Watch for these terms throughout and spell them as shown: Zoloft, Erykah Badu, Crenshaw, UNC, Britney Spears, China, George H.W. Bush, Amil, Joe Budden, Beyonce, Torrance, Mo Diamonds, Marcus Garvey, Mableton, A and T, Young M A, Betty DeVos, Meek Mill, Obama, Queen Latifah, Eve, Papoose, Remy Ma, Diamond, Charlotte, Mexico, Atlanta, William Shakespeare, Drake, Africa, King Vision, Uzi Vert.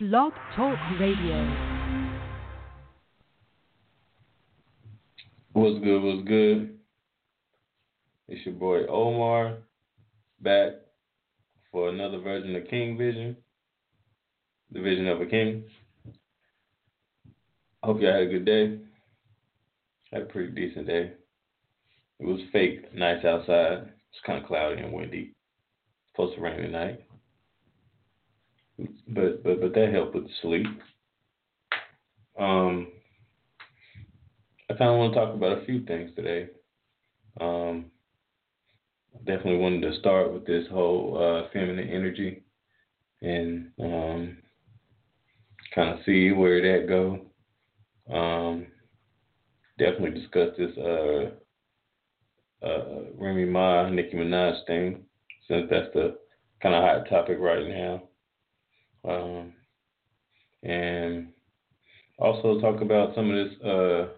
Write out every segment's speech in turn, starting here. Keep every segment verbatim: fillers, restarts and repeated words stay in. Blog Talk Radio. What's good? What's good? It's your boy Omar back for another version of King Vision, the vision of a king. Hope y'all had a good day. Had a pretty decent day. It was fake nice outside. It's kind of cloudy and windy. It's supposed to rain tonight. But but but that helped with the sleep. Um, I kind of want to talk about a few things today. Um, definitely wanted to start with this whole uh, feminine energy and um, kind of see where that go. Um, definitely discuss this uh, uh, Remy Ma, Nicki Minaj thing, since that's the kind of hot topic right now. Um, and also talk about some of this, uh,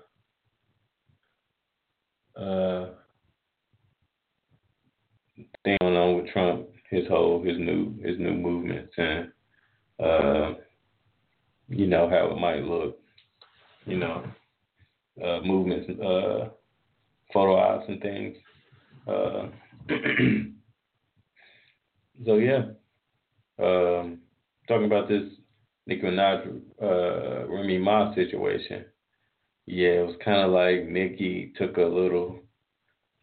uh, thing going on with Trump, his whole, his new, his new movements and, uh, you know, how it might look, you know, uh, movements, uh, photo ops and things. Uh, so yeah, um, talking about this Nicki Minaj, uh, Remy Ma situation. Yeah, it was kind of like Nicki took a little,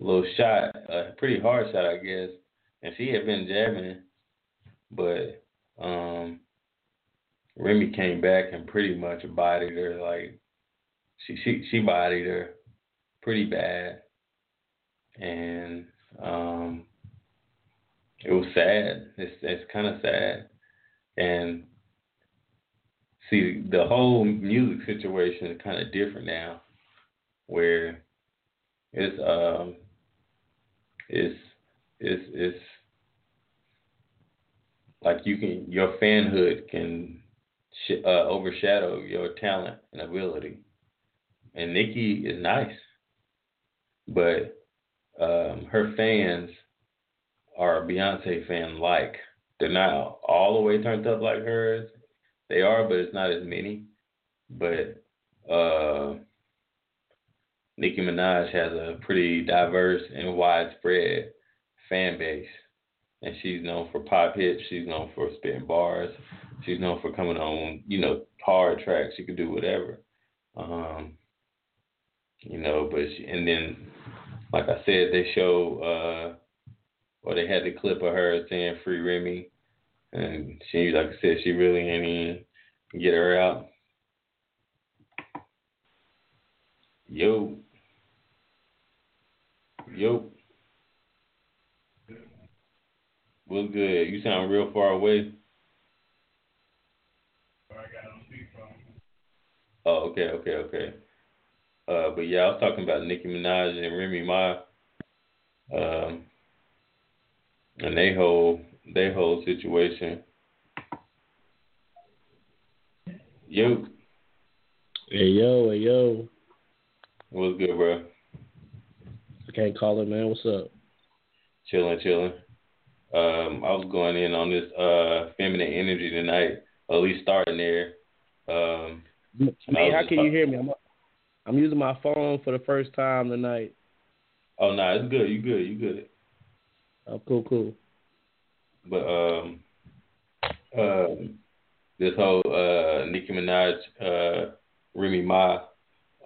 little shot, a pretty hard shot, I guess. And she had been jabbing, but um, Remy came back and pretty much bodied her. Like she, she, she bodied her pretty bad, and um, it was sad. It's, it's kind of sad. And see, the whole music situation is kind of different now, where it's um, it's it's it's like you can your fanhood can sh- uh, overshadow your talent and ability. And Nicki is nice, but um, her fans are Beyonce fan like. They're not all the way turned up like hers. They are, but it's not as many. But uh, Nicki Minaj has a pretty diverse and widespread fan base. And she's known for pop hits. She's known for spitting bars. She's known for coming on, you know, hard tracks. She could do whatever. Um, you know, but she, and then, like I said, they show... Uh, Or they had the clip of her saying "Free Remy," and she, like I said, she really ain't even get her out. Yo, yo, what's good? You sound real far away. Oh, okay, okay, okay. Uh, but yeah, I was talking about Nicki Minaj and Remy Ma. Um. And they whole, they whole situation. Yo. Hey, yo, hey, yo. What's good, bro? I can't call it, man. What's up? Chilling, chilling. Um, I was going in on this uh, feminine energy tonight, at least starting there. Um, Man, how can talking. You hear me? I'm, I'm using my phone for the first time tonight. Oh, no, nah, it's good. You good, you good. Oh, cool, cool. But um, uh, this whole uh, Nicki Minaj, uh, Remy Ma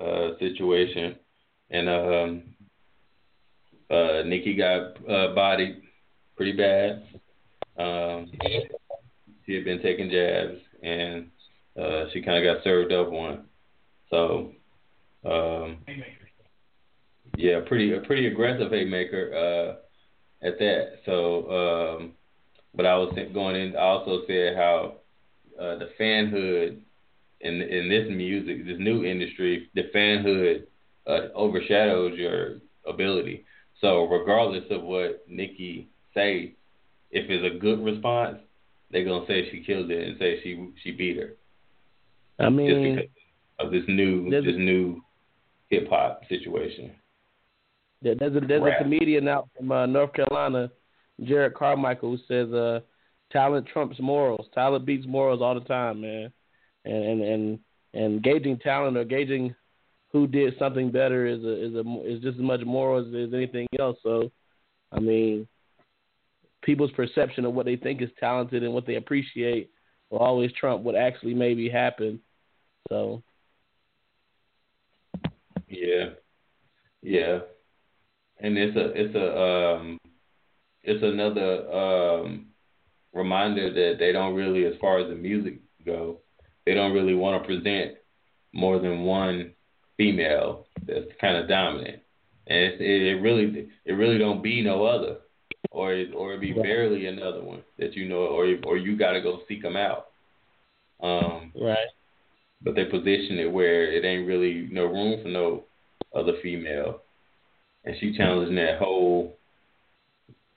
uh, situation, and um, uh, Nicki got uh, bodied pretty bad. Um, she had been taking jabs, and uh, she kind of got served up on. So, um, yeah, pretty a pretty aggressive haymaker. Uh, At that, so, um, but I was going in. I also said how uh, the fanhood in in this music, this new industry, the fanhood uh, overshadows your ability. So, regardless of what Nicki say, if it's a good response, they're gonna say she killed it and say she she beat her. I mean, just because of this new this new hip hop situation. There's a, there's a comedian out from uh, North Carolina, Jared Carmichael, who says, uh, Talent trumps morals. Talent beats morals all the time, man. And and and, and gauging talent or gauging who did something better is a, is a, is just as much moral as, as anything else. So, I mean, people's perception of what they think is talented and what they appreciate will always trump what actually maybe happened. So, yeah, yeah, and it's a it's a um, it's another um, reminder that they don't really, as far as the music go, they don't really want to present more than one female that's kind of dominant, and it's, it, it really it really don't be no other, or it, or it be right. barely another one that you know, or or you got to go seek them out. Um, right. But they position it where it ain't really no room for no other female, and she challenging that whole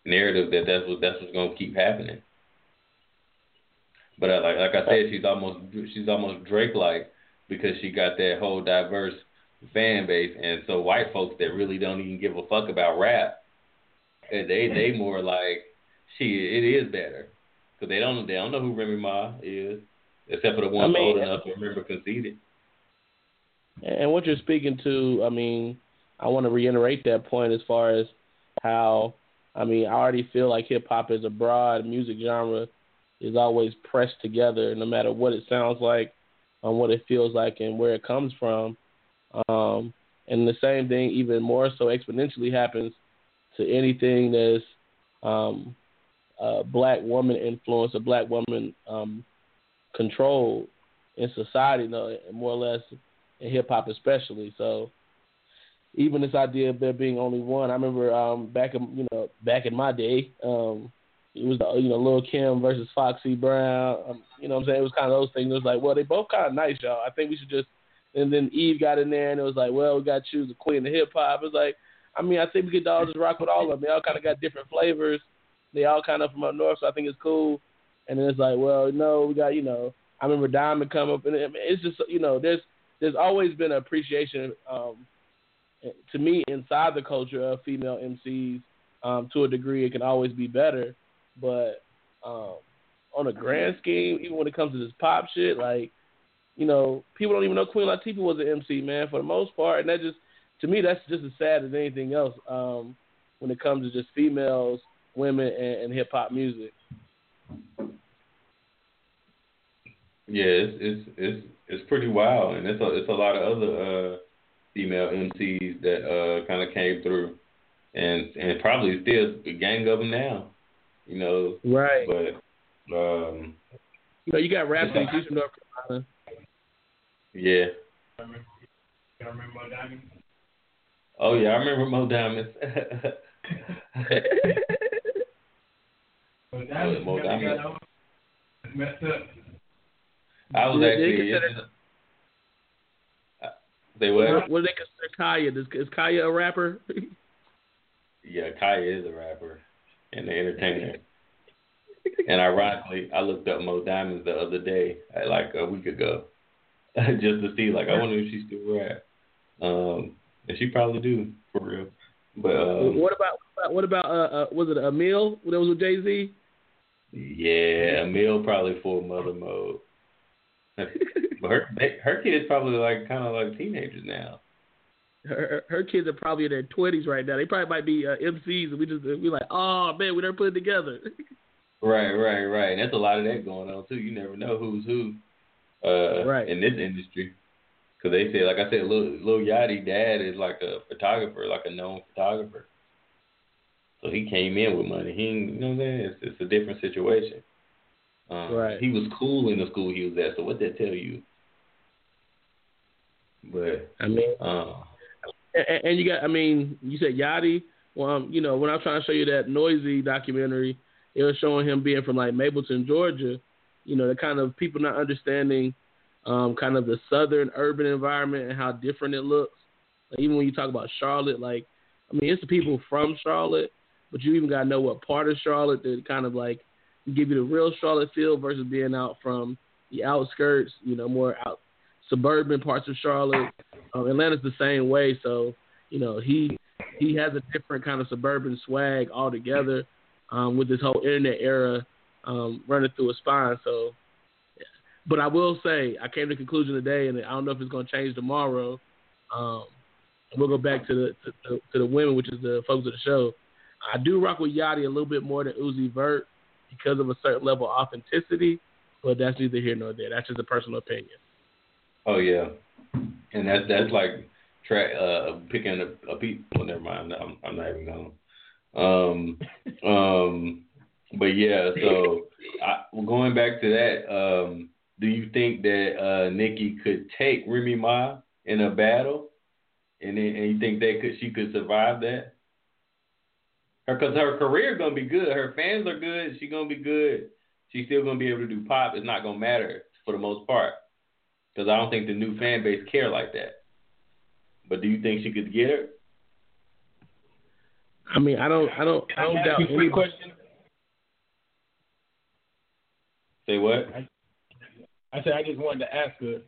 narrative that that's what that's what's gonna keep happening. But I, like like I said, she's almost she's almost Drake like because she got that whole diverse fan base, and so white folks that really don't even give a fuck about rap, they they more like she it is better because they don't they don't know who Remy Ma is. Except for the ones I mean, old enough to remember conceded. And what you're speaking to, I mean, I want to reiterate that point as far as how, I mean, I already feel like hip-hop is a broad music genre is always pressed together no matter what it sounds like and what it feels like and where it comes from. Um, and the same thing even more so exponentially happens to anything that's um, a black woman influence, a black woman um control in society, though, more or less in hip hop, especially. So, even this idea of there being only one, I remember um, back in you know back in my day, um, it was you know Lil' Kim versus Foxy Brown. Um, you know what I'm saying? It was kind of those things. It was like, well, they both kind of nice, y'all. I think we should just. And then Eve got in there, and it was like, well, we got to choose the queen of hip hop. It's like, I mean, I think we could all just rock with all of them. They all kind of got different flavors. They all kind of from up north, so I think it's cool. And then it's like, well, no, we got, you know, I remember Diamond come up. And it's just, you know, there's there's always been an appreciation, um, to me, inside the culture of female M Cs. Um, to a degree, it can always be better. But um, on a grand scheme, even when it comes to this pop shit, like, you know, people don't even know Queen Latifah was an M C, man, for the most part. And that just, to me, that's just as sad as anything else um, when it comes to just females, women, and, and hip-hop music. Yeah, it's, it's it's it's pretty wild, and it's a it's a lot of other uh, female M Cs that uh, kind of came through, and and probably still a gang of them now, you know. Right. But um, you know, you got Rhapsody from North Carolina. Yeah. I remember, I remember Mo Diamonds. Oh yeah, I remember Mo Diamonds. Mo Diamonds. Mo Diamonds. Messed up. I was actually. Uh, they were. What do they consider Kaya? Is, is Kaya a rapper? Yeah, Kaya is a rapper and an entertainer. And ironically, I looked up Mo Diamonds the other day, like a week ago, just to see. Like, I wonder if she still rap. Um, and she probably do for real. But um, what about what about uh, uh was it Amil that was with Jay Z? Yeah, Amil probably full mother mode. But her they, her kids probably like kind of like teenagers now. Her her kids are probably in their twenties right now. They probably might be uh, M Cs, and we just we like, oh man, we never put it together. Right, right, right. And that's a lot of that going on too. You never know who's who, uh, right. in this industry, because they say, like I said, Lil, Lil Yachty dad is like a photographer, like a known photographer. So he came in with money. He, you know what I'm saying? It's, it's a different situation. Um, right. He was cool in the school he was at, so what that tell you? But I mean, um, and, and you got, I mean, you said Yachty. Well, um, you know, when I was trying to show you that Noisy documentary, it was showing him being from like Mableton, Georgia. You know, the kind of people not understanding, um, kind of the southern urban environment and how different it looks. Like, even when you talk about Charlotte, like, I mean, it's the people from Charlotte, but you even got to know what part of Charlotte that kind of like. Give you the real Charlotte feel versus being out from the outskirts, you know, more out suburban parts of Charlotte. Um, Atlanta's the same way, so you know he he has a different kind of suburban swag altogether um, with this whole internet era um, running through his spine. So, but I will say, I came to the conclusion today, and I don't know if it's going to change tomorrow. Um, and we'll go back to the to, to, to the women, which is the folks of the show. I do rock with Yachty a little bit more than Uzi Vert because of a certain level of authenticity, but that's neither here nor there. That's just a personal opinion. Oh yeah, and that's that's like tra- uh, picking a, a beat. Well, never mind. I'm, I'm not even going. Um, um, but yeah. So I, going back to that, um, do you think that uh, Nicki could take Remy Ma in a battle, and then, and you think they could she could survive that? Her, cause her career gonna be good. Her fans are good. She gonna be good. She's still gonna be able to do pop. It's not gonna matter for the most part. Because I don't think the new fan base care like that. But do you think she could get her? I mean, I don't, I don't, I don't I doubt. Any question. Say what? I, I said I just wanted to ask her.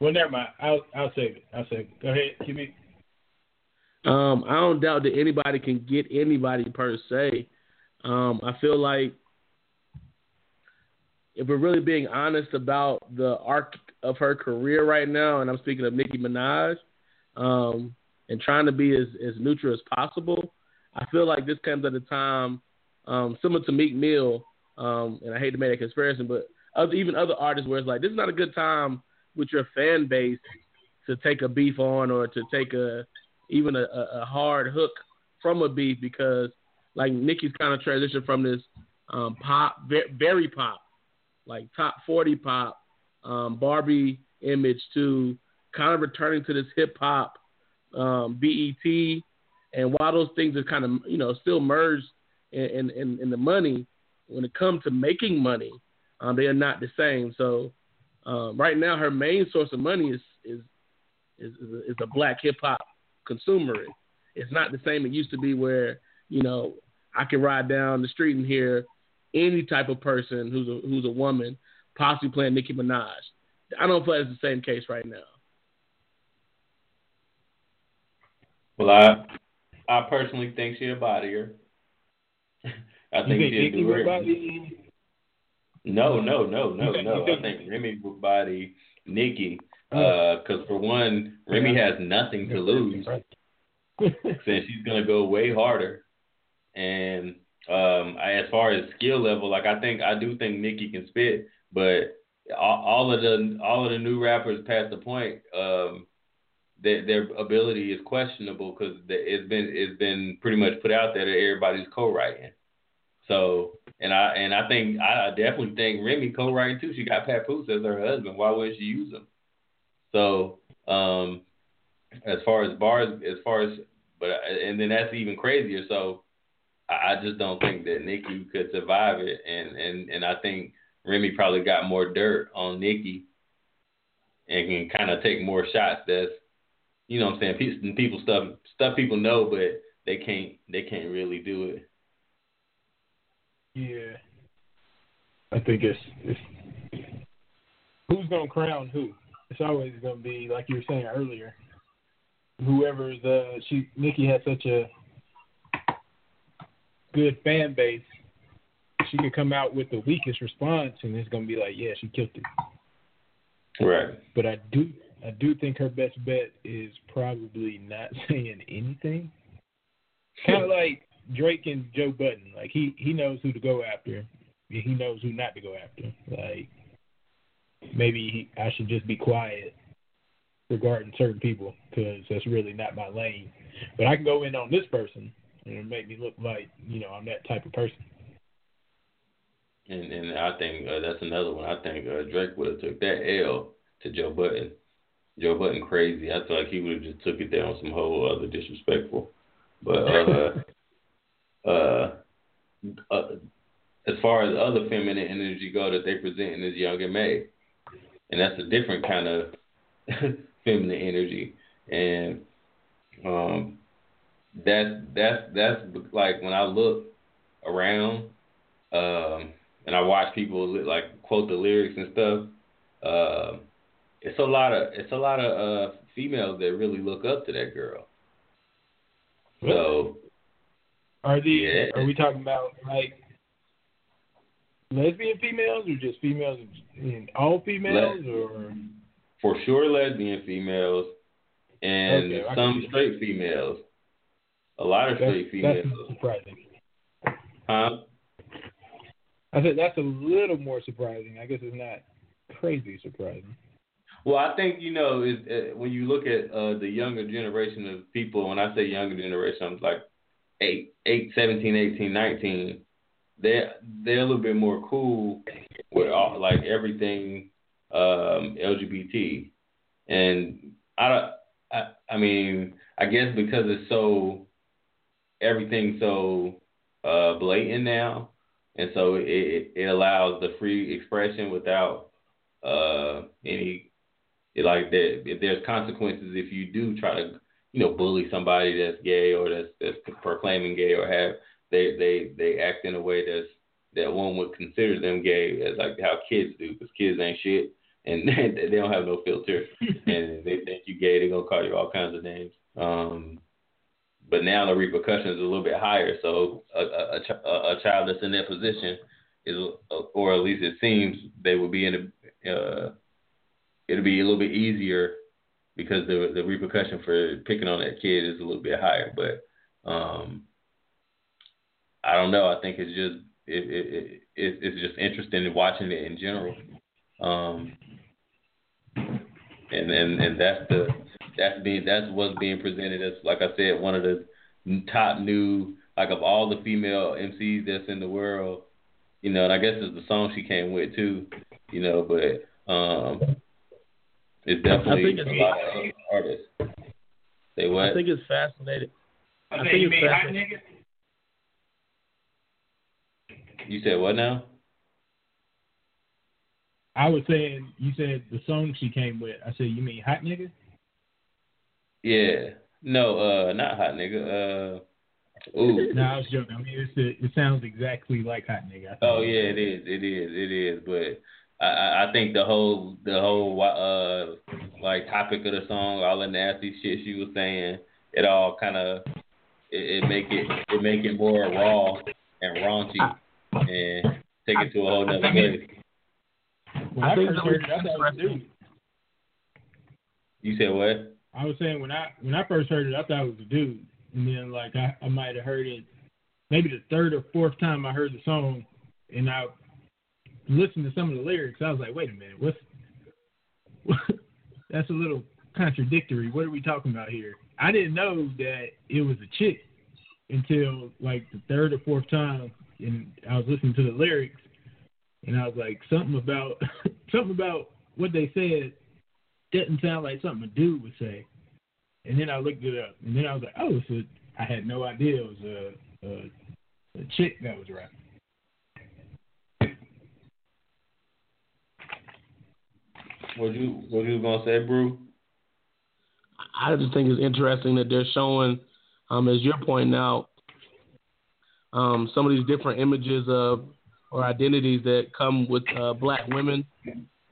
Well, never mind. I'll, I'll save it. I'll save it. Go ahead, give me. Um, I don't doubt that anybody can get anybody per se. Um, I feel like if we're really being honest about the arc of her career right now, and I'm speaking of Nicki Minaj, um, and trying to be as, as neutral as possible, I feel like this comes at a time um, similar to Meek Mill, um, and I hate to make that comparison, but other, even other artists where it's like, this is not a good time with your fan base to take a beef on or to take a even a, a hard hook from a beef, because like Nicki's kind of transitioned from this um, pop, very pop, like top forty pop, Um, Barbie image to kind of returning to this hip hop, um, B E T, and while those things are kind of, you know, still merged in, in, in the money, when it comes to making money, um, they are not the same. So um, right now her main source of money is is is, is a black hip hop consumer. It's not the same it used to be where, you know, I could ride down the street and hear any type of person who's a, who's a woman possibly playing Nicki Minaj. I don't feel it's the same case right now. Well, I I personally think she'll body her. I think she'll do it. No, no, no, no, no. I think Remy will body Nicki. Because uh, for one, Remy has nothing to lose. Since she's going to go way harder. And um, I, as far as skill level, like I think I do think Nicki can spit. But all, all of the all of the new rappers past the point, um, their their ability is questionable because it's been it's been pretty much put out there that everybody's co-writing. So and I and I think I definitely think Remy co-writing too. She got Papoose as her husband. Why wouldn't she use him? So um, as far as bars, as far as but and then that's even crazier. So I, I just don't think that Nicki could survive it, and and, and I think Remy probably got more dirt on Nicki and can kind of take more shots. That's, you know what I'm saying, people, people stuff stuff people know, but they can't they can't really do it. Yeah, I think it's, it's who's gonna crown who. It's always gonna be like you were saying earlier. Whoever's uh, she Nicki has such a good fan base. She could come out with the weakest response, and it's gonna be like, yeah, she killed it. Right. But I do, I do think her best bet is probably not saying anything. Kind of like Drake and Joe Budden. Like he, he knows who to go after, and he knows who not to go after. Like maybe he, I should just be quiet regarding certain people because that's really not my lane. But I can go in on this person, and it make me look like, you know, I'm that type of person. And and I think uh, that's another one. I think uh, Drake would have took that L to Joe Budden. Joe Budden crazy. I thought he would have just took it down some whole other disrespectful. But uh, uh, uh, as far as other feminine energy go that they present in this Young M A, and that's a different kind of feminine energy. And um, that that's that's like when I look around. Um, And I watch people like quote the lyrics and stuff. Uh, it's a lot of it's a lot of uh, females that really look up to that girl. Really? So, are these? Yeah. Are we talking about like lesbian females or just females in all females? Les- or for sure lesbian females and okay, some straight that. females. A lot of that's, straight females. That's surprising. Huh? I said that's a little more surprising. I guess it's not crazy surprising. Well, I think, you know, it, uh, when you look at uh, the younger generation of people, when I say younger generation, I'm like eight, seventeen, eighteen, nineteen, they're, they're a little bit more cool with all, like everything um, L G B T. And I don't, I, I mean, I guess because it's so, everything's so uh, blatant now. And so it, it allows the free expression without uh, any... It like that, if there's consequences if you do try to, you know, bully somebody that's gay or that's that's proclaiming gay or have they they, they act in a way that's that one would consider them gay, as like how kids do, because kids ain't shit and they, they don't have no filter and they think you gay, they're gonna call you all kinds of names. Um, but now the repercussions are a little bit higher, so a a, a, a child that's in that position is, or at least it seems they would be in a. Uh, It'll be a little bit easier because the the repercussion for picking on that kid is a little bit higher. But um, I don't know. I think it's just it, it, it it's just interesting in watching it in general. Um, and and and that's the that's being that's what's being presented as, like I said, one of the top new, like, of all the female M Cs that's in the world. You know, and I guess it's the song she came with too. You know, but. Um, It's definitely I think it's, a lot of other artists. Say what? I think it's fascinating. I, I think you it's fascinating. You said what now? I was saying, you said the song she came with. I said, you mean Hot Nigga? Yeah. No, uh, not Hot Nigga. Uh, ooh. No, I was joking. I mean, it's a, it sounds exactly like Hot Nigga. Oh, yeah, it is. It is. It is. But... I, I think the whole the whole uh, like topic of the song, all the nasty shit she was saying, it all kind of it, it make it it make it more raw and raunchy and take it to a whole nother place. When I, I first heard it, I thought it was a dude. You said what? I was saying when I when I first heard it, I thought it was a dude, and then like I, I might have heard it maybe the third or fourth time I heard the song, and I. Listen to some of the lyrics, I was like, wait a minute, what's what, that's a little contradictory. What are we talking about here? I didn't know that it was a chick until like the third or fourth time, and I was listening to the lyrics and I was like, something about something about what they said doesn't sound like something a dude would say. And then I looked it up and then I was like, oh, so I had no idea it was a, a, a chick that was rapping. What you what you gonna say, Brew? I just think it's interesting that they're showing, um, as you're pointing out, um, some of these different images of or identities that come with uh, black women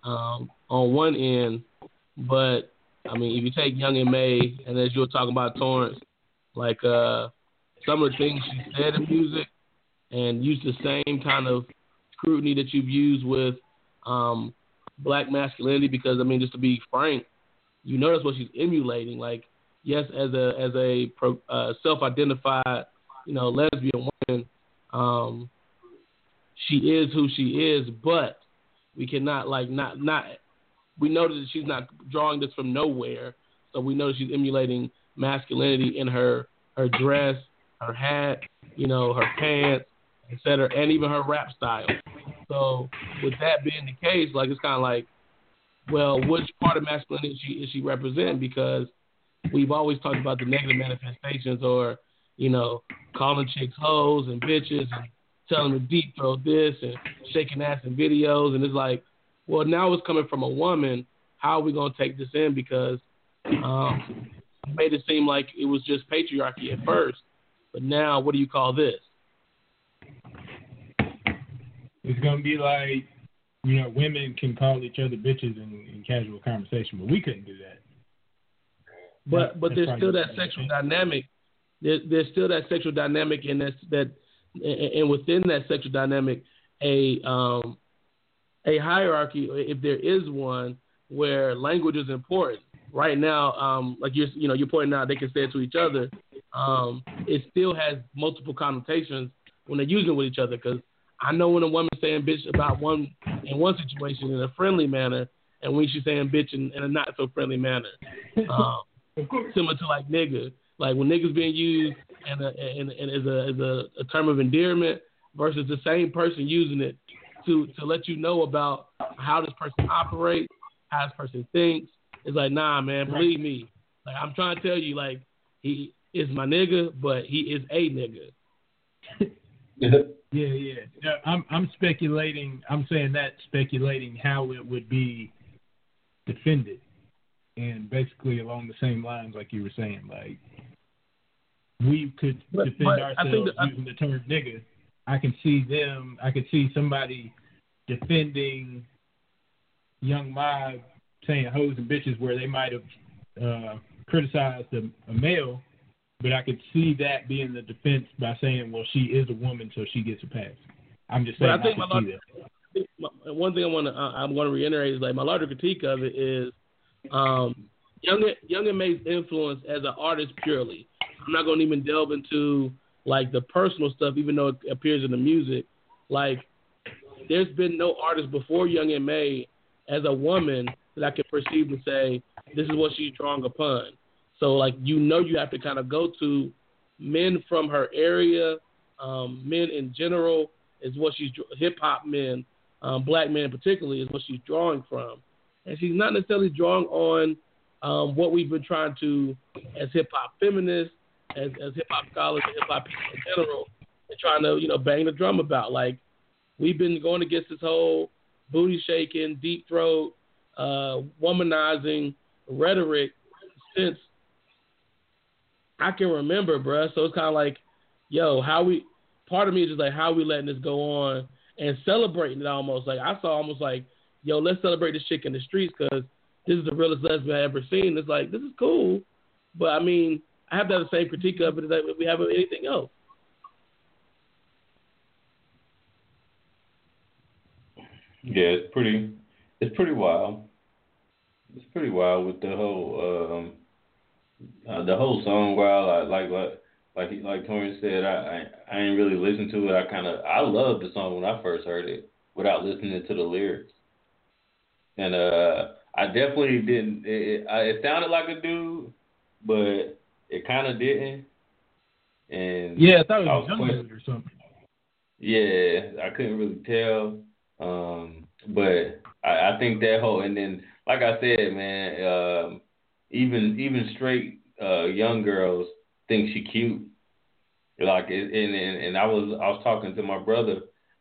um, on one end. But I mean, if you take Young M A and as you were talking about Torrance, like uh, some of the things she said in music, and used the same kind of scrutiny that you've used with. Um, Black masculinity, because I mean, just to be frank, you know that's what she's emulating. Like, yes, as a as a pro, uh, self-identified, you know, lesbian woman, um, she is who she is. But we cannot like not not. We know that she's not drawing this from nowhere. So we know that she's emulating masculinity in her her dress, her hat, you know, her pants, et cetera, and even her rap style. So with that being the case, like it's kind of like, well, which part of masculinity is she, is she representing? Because we've always talked about the negative manifestations, or you know, calling chicks hoes and bitches, and telling them to deep throw this and shaking ass in videos, and it's like, well, now it's coming from a woman. How are we gonna take this in? Because um, it made it seem like it was just patriarchy at first, but now what do you call this? It's going to be like, you know, women can call each other bitches in, in casual conversation, but we couldn't do that. But but That's there's still that sexual dynamic. There, there's still that sexual dynamic, and that's, that, and within that sexual dynamic, a um, a hierarchy, if there is one, where language is important. Right now, um, like you're, you know, you're pointing out, they can say it to each other. Um, it still has multiple connotations when they're using it with each other. Because I know when a woman's saying bitch about one in one situation in a friendly manner, and when she's saying bitch in, in a not so friendly manner, um, similar to like nigga, like when nigga's being used and and as a as a, a term of endearment versus the same person using it to to let you know about how this person operates, how this person thinks. It's like, nah, man, believe me. Like I'm trying to tell you, like he is my nigga, but he is a nigga. Yeah, yeah. I'm I'm speculating. I'm saying that speculating how it would be defended, and basically along the same lines, like you were saying, like we could but, defend but ourselves that, using I, the term nigga. I can see them. I could see somebody defending Young Ma saying hoes and bitches where they might have uh, criticized a, a male. But I could see that being the defense by saying, well, she is a woman, so she gets a pass. I'm just saying I, I think my larger, see that. One thing I want to I want to reiterate is like my larger critique of it is um, Young Young M A's influence as an artist purely. I'm not going to even delve into like the personal stuff, even though it appears in the music. Like there's been no artist before Young M A as a woman that I can perceive and say this is what she's drawing upon. So, like, you know you have to kind of go to men from her area, um, men in general is what she's – hip-hop men, um, black men particularly is what she's drawing from. And she's not necessarily drawing on um, what we've been trying to, as hip-hop feminists, as, as hip-hop scholars, and hip-hop people in general, and trying to, you know, bang the drum about. Like, we've been going against this whole booty-shaking, deep-throat, uh, womanizing rhetoric since – I can remember, bruh. So it's kind of like, yo, how we, part of me is just like, how we letting this go on and celebrating it almost. Like, I saw almost like, yo, let's celebrate this chick in the streets because this is the realest lesbian I've ever seen. It's like, this is cool. But, I mean, I have to have the same critique of it as like, we have of anything else. Yeah, it's pretty, it's pretty wild. It's pretty wild with the whole, um, Uh, the whole song, while I like, like, like, like Torrance said, I, I, I ain't really listened to it. I kind of, I loved the song when I first heard it, without listening to the lyrics. And uh, I definitely didn't. It, it sounded like a dude, but it kind of didn't. And yeah, I thought it was, I was young playing, or something. Yeah, I couldn't really tell. Um, but I, I think that whole, and then like I said, man. Um, Even even straight uh, young girls think she cute, like and, and and I was I was talking to my brother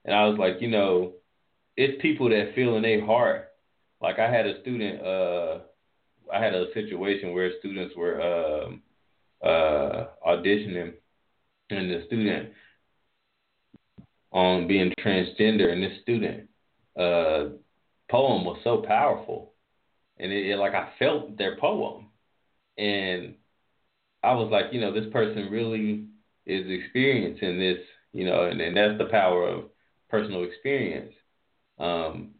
and I was like, you know, it's people that feel in their heart. Like I had a student, uh, I had a situation where students were um, uh, auditioning, and the student on being transgender, and this student uh, poem was so powerful. And it, it, like I felt their poem, and I was like, you know, this person really is experiencing this, you know, and, and that's the power of personal experience. Um,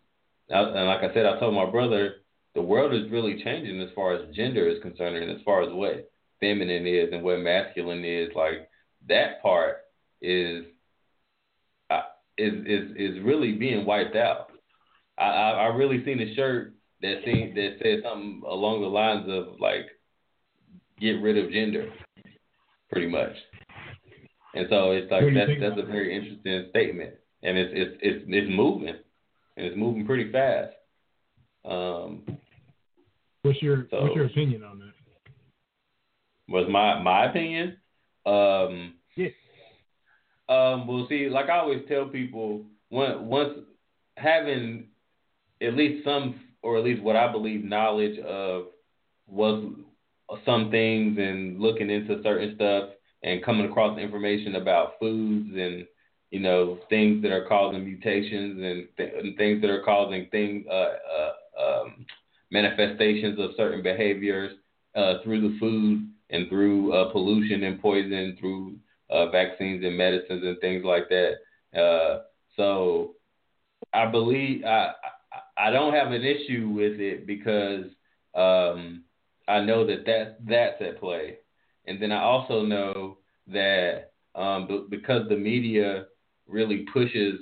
I, and like I said, I told my brother, the world is really changing as far as gender is concerned, and as far as what feminine is and what masculine is. Like that part is uh, is is is really being wiped out. I I, I really seen a shirt that seemed, that said something along the lines of like, get rid of gender, pretty much. And so it's like that's that's a very interesting statement, and it's it's it's it's moving, and it's moving pretty fast. Um, what's your so, what's your opinion on that? Was my my opinion? Um, yeah. Um, well, see, like I always tell people, once once having at least some, or at least what I believe, knowledge of was some things and looking into certain stuff and coming across information about foods and, you know, things that are causing mutations and, th- and things that are causing thing, uh, uh, um, manifestations of certain behaviors uh, through the food and through uh, pollution and poison, through uh, vaccines and medicines and things like that. Uh, so I believe I I don't have an issue with it because um, I know that, that that's at play. And then I also know that um, b- because the media really pushes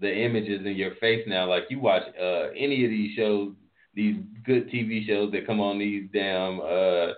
the images in your face now, like you watch uh, any of these shows, these good T V shows that come on these damn, uh,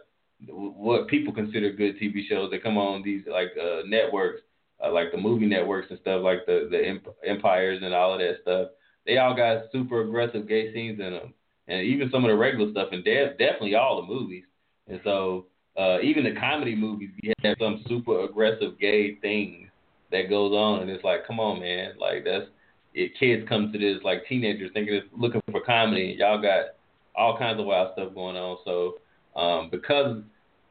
what people consider good T V shows that come on these like uh, networks, uh, like the movie networks and stuff, like the, the Emp- Empires and all of that stuff. They all got super aggressive gay scenes in them. And even some of the regular stuff, and de- definitely all the movies. And so uh, even the comedy movies, we have some super aggressive gay thing that goes on. And it's like, come on, man. Like that's, It, kids come to this like teenagers thinking it's looking for comedy. Y'all got all kinds of wild stuff going on. So um, because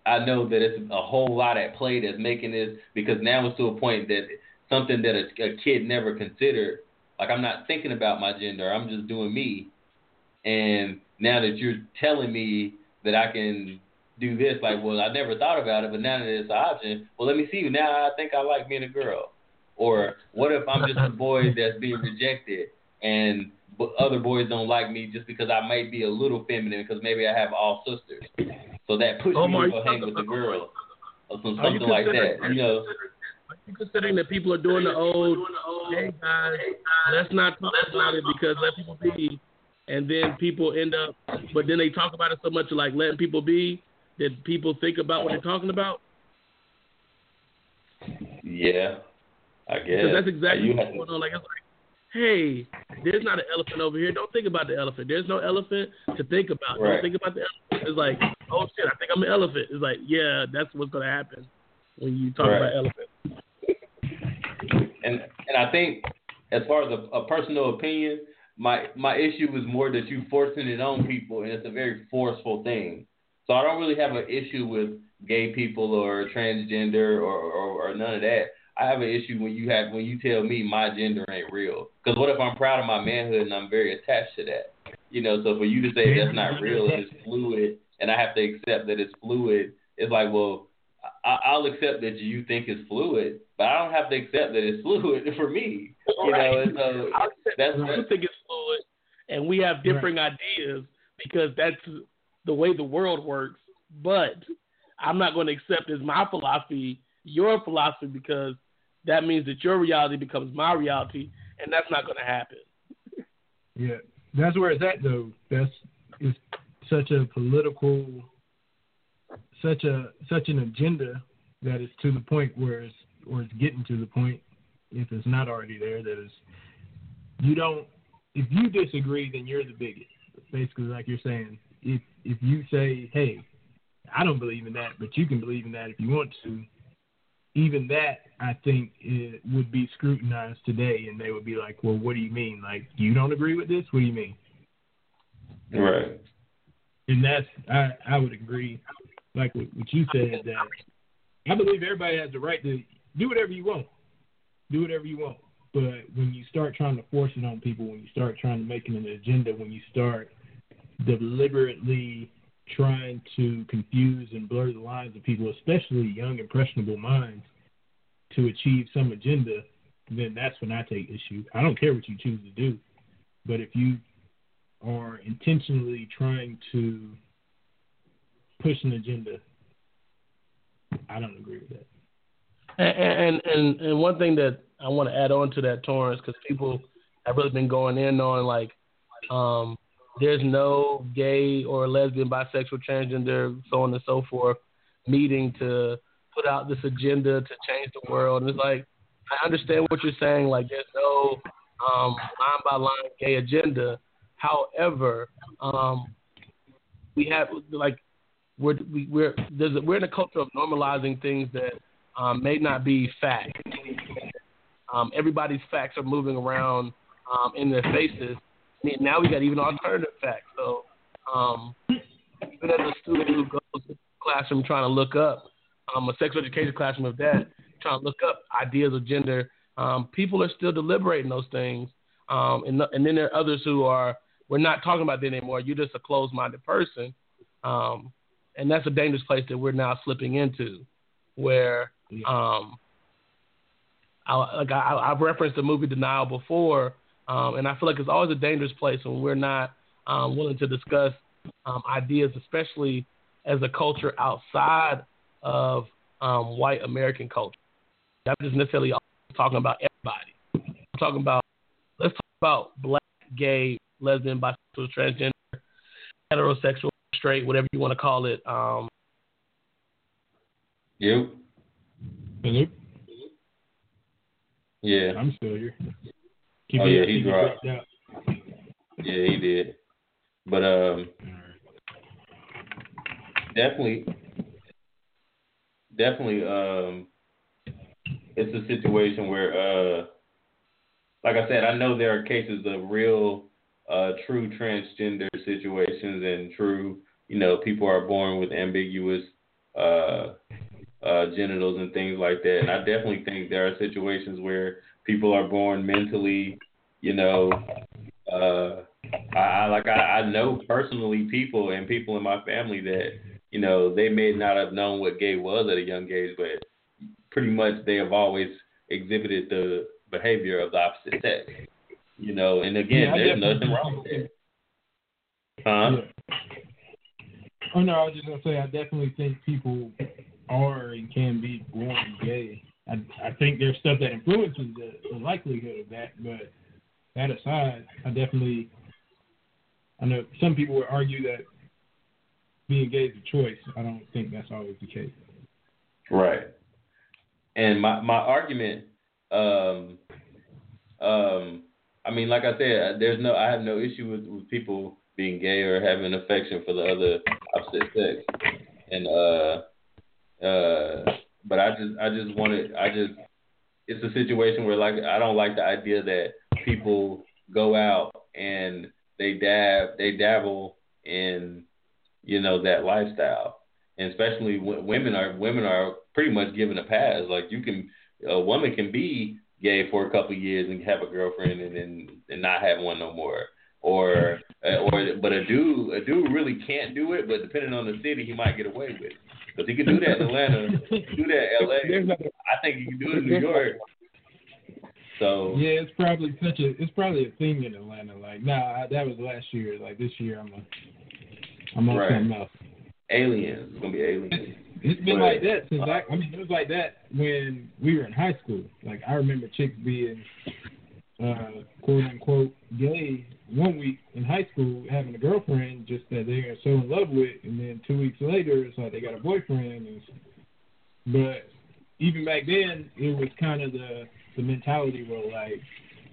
I know that it's a whole lot at play that's making this, because now it's to a point that something that a, a kid never considered, like I'm not thinking about my gender, I'm just doing me. And now that you're telling me that I can do this, like, well, I never thought about it, but now that it's an option, well, let me see you. Now I think I like being a girl. Or what if I'm just a boy that's being rejected and other boys don't like me just because I might be a little feminine because maybe I have all sisters. So that pushes oh, me to go hang with a girl or some, something like that. You know, are you considering that people are doing the old, hey guys, let's not talk about it because let people be. And then people end up, but then they talk about it so much like letting people be that people think about what they're talking about. Yeah. I guess. Because that's exactly what's going on. Like, it's like, hey, there's not an elephant over here. Don't think about the elephant. There's no elephant to think about. Right. Don't think about the elephant. It's like, oh, shit, I think I'm an elephant. It's like, yeah, that's what's going to happen when you talk right. about elephant. And and I think as far as a, a personal opinion, my, my issue is more that you're forcing it on people, and it's a very forceful thing. So I don't really have an issue with gay people or transgender or, or, or none of that. I have an issue when you have when you tell me my gender ain't real. Because what if I'm proud of my manhood and I'm very attached to that? You know, so for you to say that's not real and it's fluid and I have to accept that it's fluid, it's like, well, I- I'll accept that you think it's fluid, but I don't have to accept that it's fluid for me. You right. know, and so I'll that's what I think it's fluid, and we have differing right. ideas because that's the way the world works. But I'm not going to accept as my philosophy your philosophy because that means that your reality becomes my reality, and that's not going to happen. Yeah, that's where it's at, though. That's it's such a political, such a such an agenda that it's to the point where it's or it's getting to the point, if it's not already there, that is you don't. If you disagree, then you're the bigot. Basically, like you're saying, if if you say, hey, I don't believe in that, but you can believe in that if you want to. Even that, I think, it would be scrutinized today, and they would be like, well, what do you mean? Like, you don't agree with this? What do you mean? Right. And that's, I, I would agree, like what, what you said, that I believe everybody has the right to do whatever you want. Do whatever you want. But when you start trying to force it on people, when you start trying to make it an agenda, when you start deliberately trying to confuse and blur the lines of people, especially young, impressionable minds, to achieve some agenda, then that's when I take issue. I don't care what you choose to do, but if you are intentionally trying to push an agenda, I don't agree with that. And and, and one thing that I want to add on to that, Torrance, because people have really been going in on, like, um, there's no gay or lesbian, bisexual, transgender, so on and so forth, meeting to put out this agenda to change the world. And it's like, I understand what you're saying. Like, there's no um, line-by-line gay agenda. However, um, we have, like, we're, we, we're, there's a, we're in a culture of normalizing things that um, may not be fact. Um, everybody's facts are moving around um, in their faces. Now we got even alternative facts. So um, even as a student who goes to the classroom trying to look up, um, a sexual education classroom of that, trying to look up ideas of gender, um, people are still deliberating those things. Um, and, and then there are others who are, we're not talking about that anymore. You're just a closed-minded person. Um, and that's a dangerous place that we're now slipping into where um, I, like I, I've referenced the movie Denial before, Um, and I feel like it's always a dangerous place when we're not um, willing to discuss um, ideas, especially as a culture outside of um, white American culture. I'm just necessarily talking about everybody. I'm talking about, let's talk about black, gay, lesbian, bisexual, transgender, heterosexual, straight, whatever you want to call it. Um, you? Hello? Yeah. I'm still here. Keep oh, it, yeah, he dropped. Yeah, he did. But um, definitely, definitely, um, it's a situation where, uh, like I said, I know there are cases of real, uh, true transgender situations and true, you know, people are born with ambiguous uh, uh, genitals and things like that. And I definitely think there are situations where people are born mentally, you know, uh, I, I like I, I know personally people and people in my family that, you know, they may not have known what gay was at a young age, but pretty much they have always exhibited the behavior of the opposite sex, you know. And again, yeah, there's nothing wrong with that. Huh? Yeah. Oh no, I was just gonna say I definitely think people are and can be born gay. I, I think there's stuff that influences the, the likelihood of that, but that aside, I definitely, I know some people would argue that being gay is a choice. I don't think that's always the case. Right. And my, my argument, um, um, I mean, like I said, there's no, I have no issue with, with people being gay or having affection for the other opposite sex. And, uh, uh, But I just, I just wanted, I just, it's a situation where, like, I don't like the idea that people go out and they dab, they dabble in, you know, that lifestyle. And especially when women are, women are pretty much given a pass. Like, you can, a woman can be gay for a couple of years and have a girlfriend and then and not have one no more. Or, or, but a dude, a dude really can't do it. But depending on the city, he might get away with it. Because he can do that in Atlanta, do that in L A. I think he can do it in New York. So yeah, it's probably such a it's probably a thing in Atlanta. Like, nah, I, that was last year. Like this year, I'm a, I'm on right. something else. Aliens, it's gonna be aliens. It's, it's been but, like that since uh, I. I mean, it was like that when we were in high school. Like, I remember chicks being uh, quote unquote gay one week in high school, having a girlfriend just that they are so in love with, and then two weeks later it's like they got a boyfriend. And, but even back then, it was kind of the, the mentality where, like,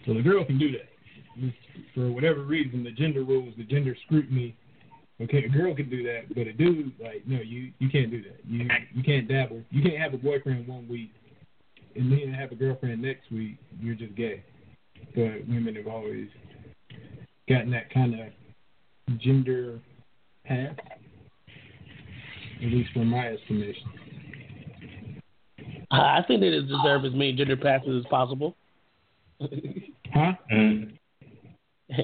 so the girl can do that. For whatever reason, the gender rules, the gender scrutiny, okay, a girl can do that, but a dude, like, no, you, you can't do that. You you can't dabble. You can't have a boyfriend one week and then have a girlfriend next week. You're just gay. But women have always gotten that kind of gender path, at least from my estimation. I think that it deserves as many gender passes as possible. Huh? Mm.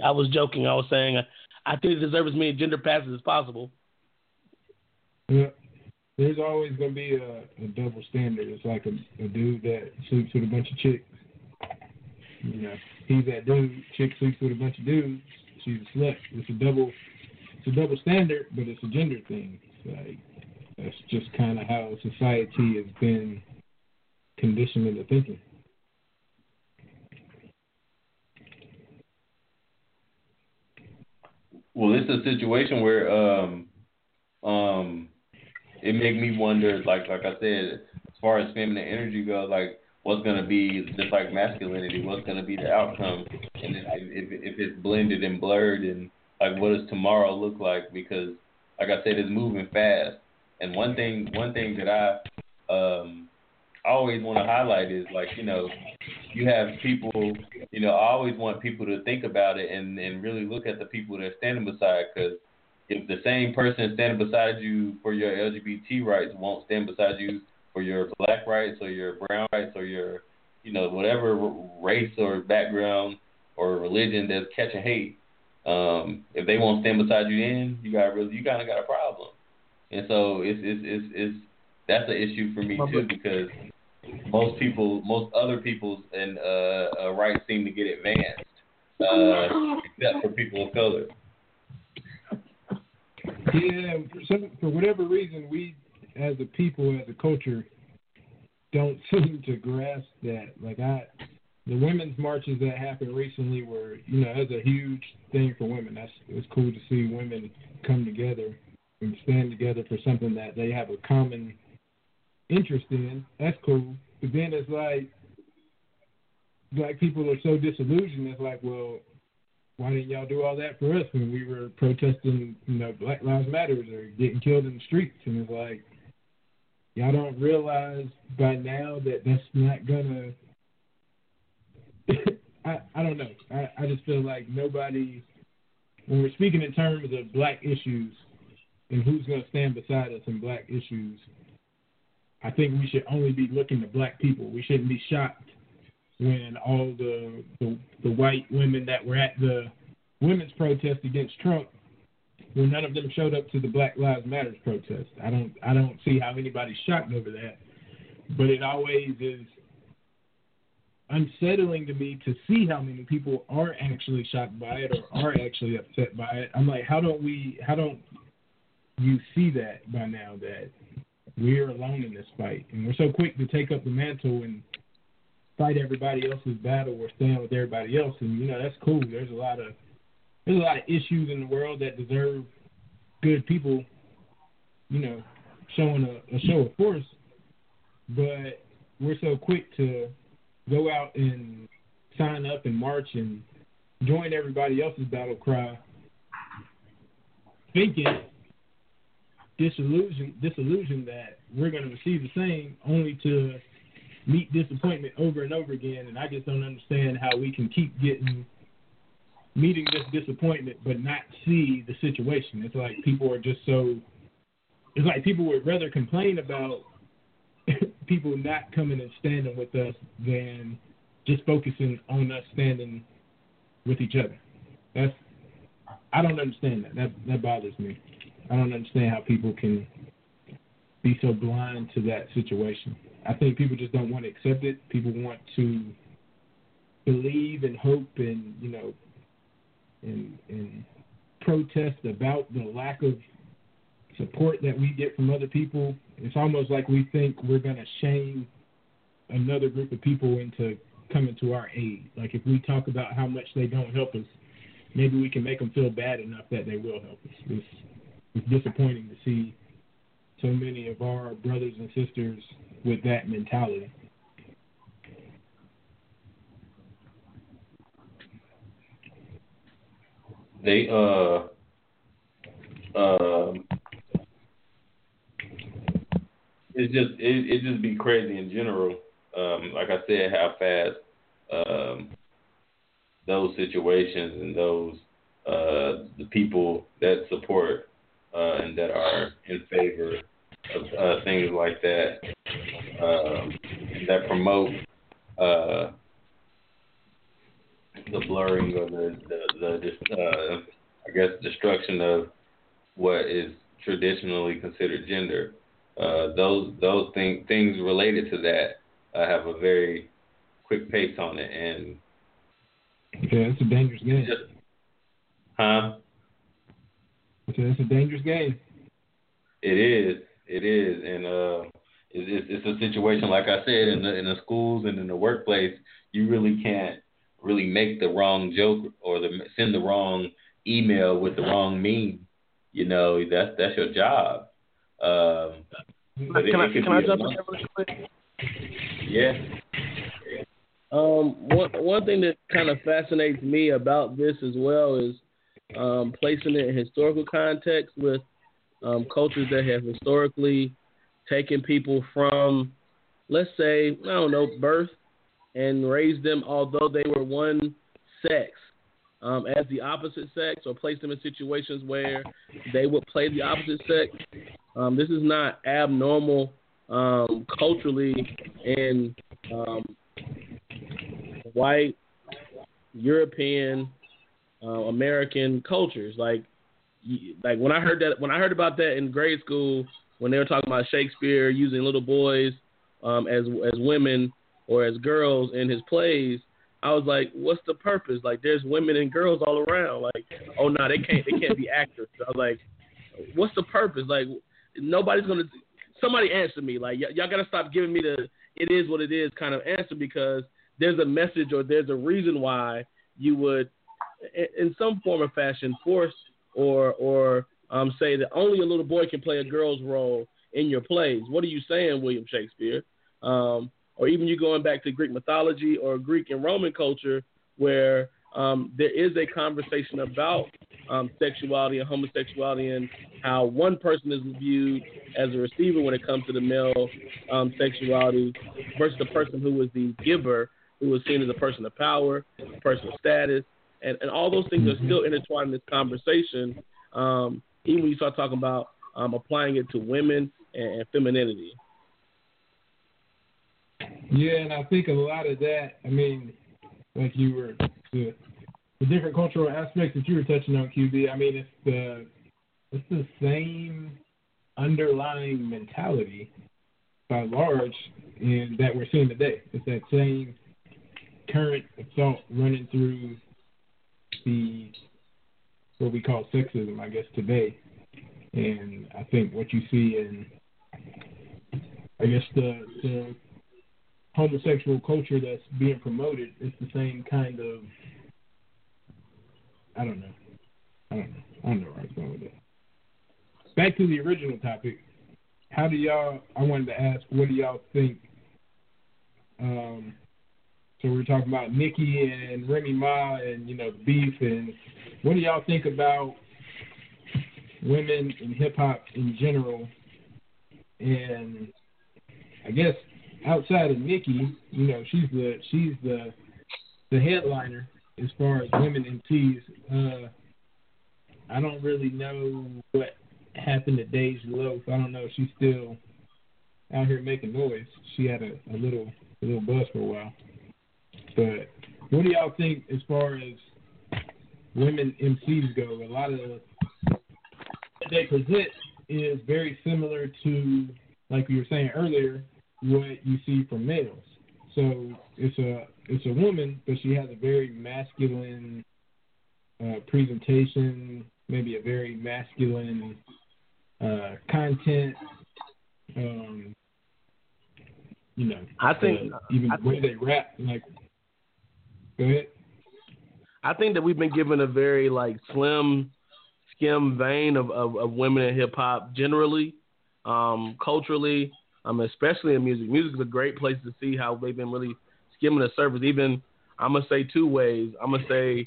I was joking. I was saying uh, I think it deserves as many gender passes as possible. Yeah. There's always going to be a, a double standard. It's like a, a dude that sleeps with a bunch of chicks. You know, he's that dude. Chick sleeps with a bunch of dudes. She's a slut. It's a double, it's a double standard, but it's a gender thing. It's like, that's just kind of how society has been conditioned into thinking. Well, it's a situation where um, um, it makes me wonder. Like, like I said, as far as feminine energy goes, like, what's going to be, just like masculinity, what's going to be the outcome? And if, if, if it's blended and blurred, and like, what does tomorrow look like? Because, like I said, it's moving fast. And one thing, one thing that I um, always want to highlight is, like, you know, you have people, you know, I always want people to think about it and, and really look at the people that are standing beside, because if the same person standing beside you for your L G B T rights won't stand beside you for your black rights or your brown rights or your, you know, whatever race or background or religion that's catching hate, um, if they won't stand beside you, then you got really, you kind of got a problem. And so it's it's it's, it's that's an issue for me too, because most people, most other people's and uh, rights seem to get advanced uh, except for people of color. Yeah, for, some, for whatever reason, we as a people, as a culture, don't seem to grasp that. Like I, the women's marches that happened recently were, you know, that's a huge thing for women. That's it's cool to see women come together and stand together for something that they have a common interest in. That's cool. But then it's like black people are so disillusioned. It's like, well, why didn't y'all do all that for us when we were protesting, you know, Black Lives Matter or getting killed in the streets? And it's like, y'all don't realize by now that that's not gonna. I, I don't know. I, I just feel like nobody, when we're speaking in terms of black issues and who's gonna stand beside us in black issues, I think we should only be looking to black people. We shouldn't be shocked when all the the, the white women that were at the women's protest against Trump, well, none of them showed up to the Black Lives Matter protest. I don't I don't see how anybody's shocked over that. But it always is unsettling to me to see how many people are actually shocked by it or are actually upset by it. I'm like, how don't we how don't you see that by now that we're alone in this fight? And we're so quick to take up the mantle and fight everybody else's battle or stand with everybody else. And, you know, that's cool. There's a lot of There's a lot of issues in the world that deserve good people, you know, showing a, a show of force. But we're so quick to go out and sign up and march and join everybody else's battle cry, thinking disillusion, disillusion that we're going to receive the same, only to meet disappointment over and over again. And I just don't understand how we can keep getting meeting this disappointment but not see the situation. It's like people are just so it's like people would rather complain about people not coming and standing with us than just focusing on us standing with each other. That's I don't understand that. That that bothers me. I don't understand how people can be so blind to that situation. I think people just don't want to accept it. People want to believe and hope and, you know, And, and protest about the lack of support that we get from other people. It's almost like we think we're going to shame another group of people into coming to our aid. Like if we talk about how much they don't help us, maybe we can make them feel bad enough that they will help us. It's, it's disappointing to see so many of our brothers and sisters with that mentality. They uh um it's just it, it just be crazy in general. Um, like I said, how fast um those situations and those uh the people that support uh and that are in favor of uh, things like that um that promote uh the blurring or the, the, the uh, I guess, destruction of what is traditionally considered gender. Uh, those those thing, things related to that uh, have a very quick pace on it. And yeah, it's a dangerous game. Just, huh? Okay, it's a dangerous game. It is. It is. And uh, it, it's a situation, like I said, in the, in the schools and in the workplace, you really can't really make the wrong joke or the send the wrong email with the wrong meme. You know, that's that's your job. Um, but can it, I it can I jump in really quick? Yeah. Um. One one thing that kind of fascinates me about this as well is um, placing it in historical context with um, cultures that have historically taken people from, let's say, I don't know, birth, and raised them, although they were one sex, um, as the opposite sex, or placed them in situations where they would play the opposite sex. Um, this is not abnormal um, culturally in um, white, European, uh, American cultures. Like, like when I heard that, when I heard about that in grade school, when they were talking about Shakespeare using little boys um, as as women or as girls in his plays, I was like, what's the purpose? Like, there's women and girls all around. Like, oh no, they can't, they can't be actors. So I was like, what's the purpose? Like, nobody's gonna. Somebody answer me. Like, y- y'all gotta stop giving me the "it is what it is" kind of answer, because there's a message or there's a reason why you would, in some form or fashion, force or or um, say that only a little boy can play a girl's role in your plays. What are you saying, William Shakespeare? Um, or even you going back to Greek mythology or Greek and Roman culture, where um, there is a conversation about um, sexuality and homosexuality and how one person is viewed as a receiver when it comes to the male um, sexuality versus the person who was the giver, who was seen as a person of power, a person of status. And, and all those things are still intertwined in this conversation, um, even when you start talking about um, applying it to women and, and femininity. Yeah, and I think a lot of that, I mean, like you were, the, the different cultural aspects that you were touching on, Q B, I mean, it's the, it's the same underlying mentality by large in, that we're seeing today. It's that same current assault running through the what we call sexism, I guess, today. And I think what you see in, I guess, the, the homosexual culture that's being promoted is the same kind of, I don't know. I don't know. I don't know where I'm going with that. Back to the original topic. How do y'all, I wanted to ask, what do y'all think? Um, So we're talking about Nicki and Remy Ma and, you know, the beef. And what do y'all think about women and hip-hop in general? And I guess outside of Nicki, you know, she's the she's the the headliner as far as women M Cs. Uh, I don't really know what happened to Dej Loaf. I don't know if she's still out here making noise. She had a, a little a little buzz for a while. But what do y'all think as far as women M Cs go? A lot of what they present is very similar to, like you were saying earlier, what you see from males. So it's a it's a woman, but she has a very masculine uh, presentation, maybe a very masculine uh, content. Um, you know, I think uh, even I the way think- they rap, like. I think that we've been given a very like slim, skim vein of, of, of women in hip hop generally, um, culturally, um, especially in music. Music is a great place to see how they've been really skimming the surface. Even I'm gonna say two ways. I'm gonna say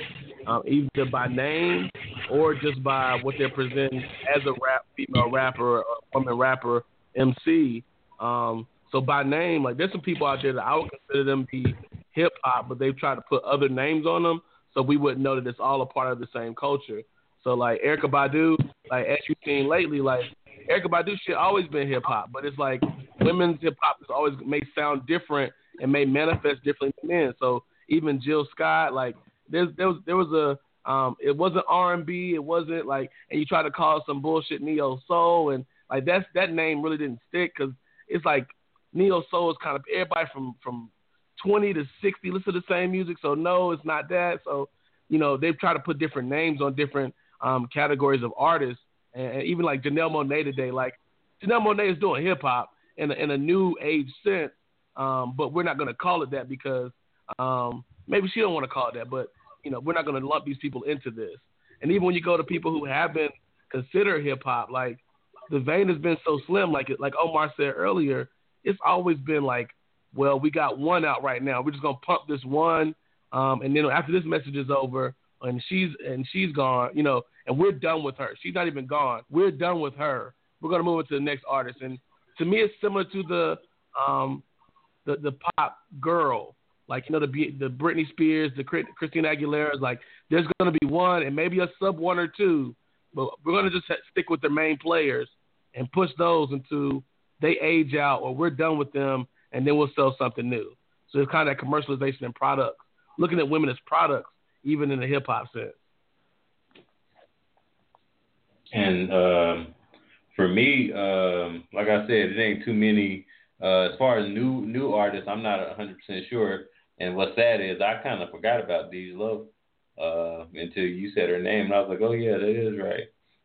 um, either by name or just by what they're presenting as a rap female rapper or woman rapper M C. Um, so by name, like there's some people out there that I would consider them to be hip-hop, but they've tried to put other names on them so we wouldn't know that it's all a part of the same culture. So, like, Erykah Badu, like, as you've seen lately, like, Erykah Badu shit always been hip-hop, but it's like women's hip-hop is always may sound different and may manifest differently than men. So, even Jill Scott, like, there's, there was there was a um, – it wasn't R and B, it wasn't, like – and you try to call some bullshit neo-soul, and, like, that's that name really didn't stick because it's like neo-soul is kind of – everybody from, from – twenty to sixty listen to the same music, so no, it's not that. So, you know, they've tried to put different names on different um, categories of artists, and, and even like Janelle Monáe today, like Janelle Monáe is doing hip hop in a, in a new age sense, um, but we're not going to call it that because um, maybe she don't want to call it that, but you know, we're not going to lump these people into this. And even when you go to people who have been considered hip hop, like the vein has been so slim, like like Omar said earlier, it's always been like, well, we got one out right now. We're just gonna pump this one, um, and then after this message is over, and she's and she's gone, you know, and we're done with her. She's not even gone. We're done with her. We're gonna move on to the next artist. And to me, it's similar to the um, the the pop girl, like you know the the Britney Spears, the Christina Aguilera's. Like, there's gonna be one, and maybe a sub one or two, but we're gonna just stick with their main players and push those until they age out or we're done with them. And then we'll sell something new. So it's kind of that commercialization and products, looking at women as products, even in the hip hop sense. And um, for me, um, like I said, it ain't too many. Uh, as far as new new artists, I'm not one hundred percent sure. And what's sad is I kind of forgot about Dej Loaf uh, until you said her name, and I was like, oh yeah, that is right.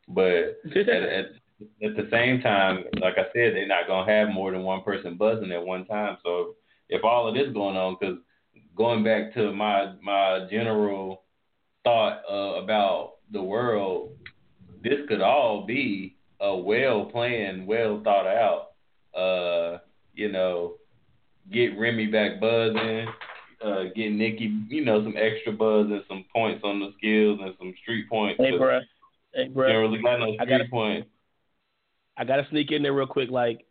But at, at, at the same time, like I said, they're not gonna have more than one person buzzing at one time. So if all of this going on, because going back to my my general thought uh, about the world, this could all be a well planned, well thought out. Uh, you know, get Remy back buzzing. Uh, get Nicki, you know, some extra buzz and some points on the skills and some street points. Hey, bro. Hey, bro. Really got no street I gotta, points. I got to sneak in there real quick. Like,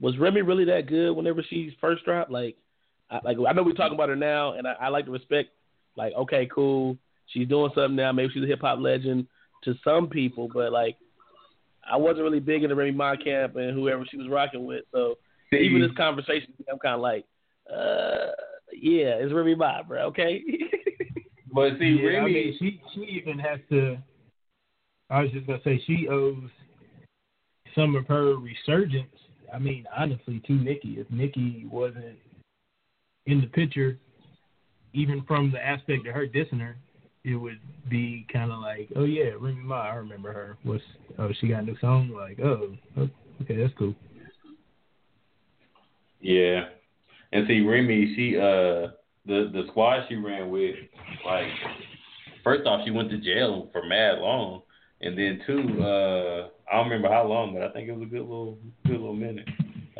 was Remy really that good whenever she first dropped? Like, I, like I know we're talking about her now, and I, I like to respect, like, okay, cool. She's doing something now. Maybe she's a hip-hop legend to some people, but, like, I wasn't really big in the Remy Ma camp and whoever she was rocking with. So, see, even this conversation, I'm kind of like, uh... yeah, it's Remy Ma, bro, okay? But see, yeah, Remy... I mean, she, she even has to... I was just going to say, she owes some of her resurgence, I mean, honestly, to Nicki. If Nicki wasn't in the picture, even from the aspect of her dissing her, it would be kind of like, oh, yeah, Remy Ma, I remember her. What's, oh, she got a new song? Like, oh, okay, that's cool. Yeah. And see, Remy, she uh the, the squad she ran with, like, first off, she went to jail for mad long, and then two, uh, I don't remember how long, but I think it was a good little good little minute.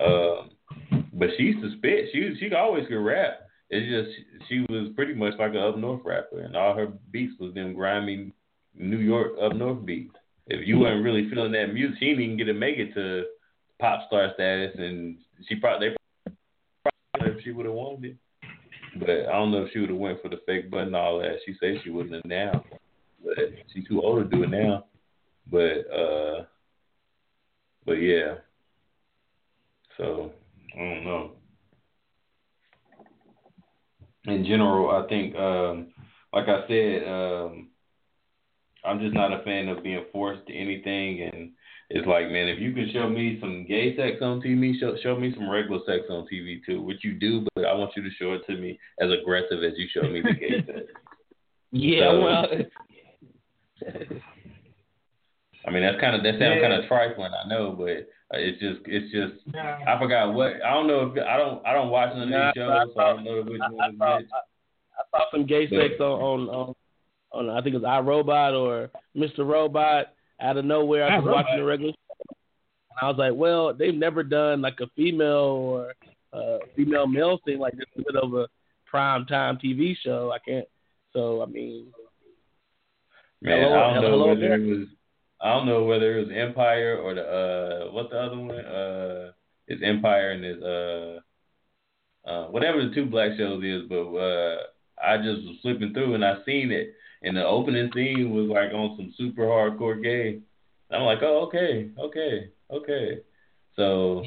Um, uh, but she used to spit. She she could always could rap. It's just she was pretty much like an up north rapper, and all her beats was them grimy New York up north beats. If you weren't really feeling that music, she didn't even get to make it to pop star status, and she probably. They if she would have wanted it, but I don't know if she would have went for the fake button and all that. She says she wouldn't have now, but she's too old to do it now. But uh, but yeah, so I don't know. In general, I think, um, like I said, um, I'm just not a fan of being forced to anything, and it's like, man, if you can show me some gay sex on T V, show, show me some regular sex on T V too, which you do, but I want you to show it to me as aggressive as you show me the gay sex. Yeah, so, well, I mean, that's kind of that sounds yeah. kind of trifling, I know, but it's just it's just nah. I forgot what I don't know if I don't I don't watch none of nah, these shows, so I don't know which one. I, I, I saw some gay sex but, on, on on on I think it was iRobot or Mister Robot. Out of nowhere, I was I watching it. The regular show, and I was like, well, they've never done, like, a female or uh, female-male thing like this in the middle of a prime-time T V show. I can't – so, I mean – Man, hello, I, don't hello, know whether there. It was, I don't know whether it was Empire or the uh, – what's the other one? Uh, it's Empire and it's uh, – uh, whatever the two black shows is, but uh, I just was flipping through, and I seen it. And the opening scene was like on some super hardcore gay. I'm like, oh, okay, okay, okay. So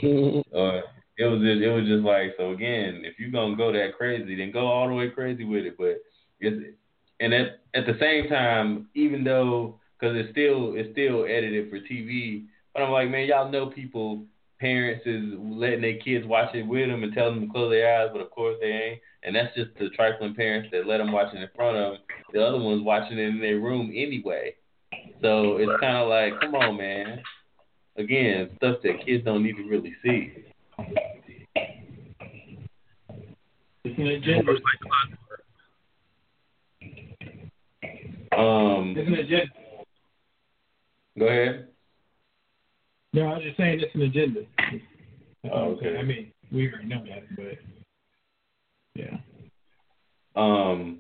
uh, it was just, it was just like, so again, if you're gonna go that crazy, then go all the way crazy with it. But it's, and at at the same time, even though because it's still it's still edited for T V, but I'm like, man, y'all know people, parents is letting their kids watch it with them and telling them to close their eyes, but of course they ain't. And that's just the trifling parents that let them watch it in front of them. The other one's watching it in their room anyway. So it's kind of like, come on, man. Again, stuff that kids don't even really see. Um, go ahead. No, I was just saying it's an agenda. That's oh, okay. I mean, we already know that, but yeah. Um,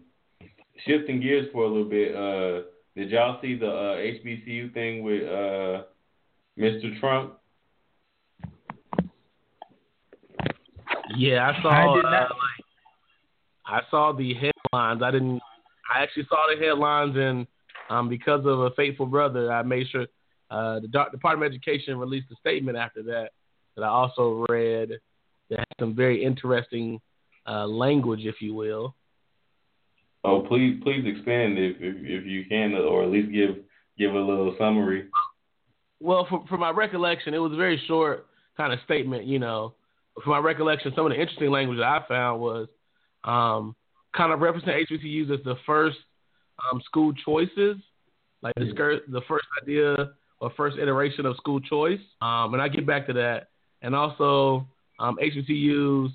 shifting gears for a little bit. Uh, did y'all see the uh, H B C U thing with uh, Mister Trump? Yeah, I saw. I did not. Uh, I saw the headlines. I didn't. I actually saw the headlines, and um, because of a faithful brother, I made sure. Uh, the Department of Education released a statement after that that I also read that had some very interesting uh, language, if you will. Oh, please, please expand if, if if you can, or at least give give a little summary. Well, for, for my recollection, it was a very short kind of statement. You know, for my recollection, some of the interesting language that I found was um, kind of represent H B C Us as the first um, school choices, like the, skirt, the first idea or first iteration of school choice. Um, and I get back to that. And also um, H B C Us,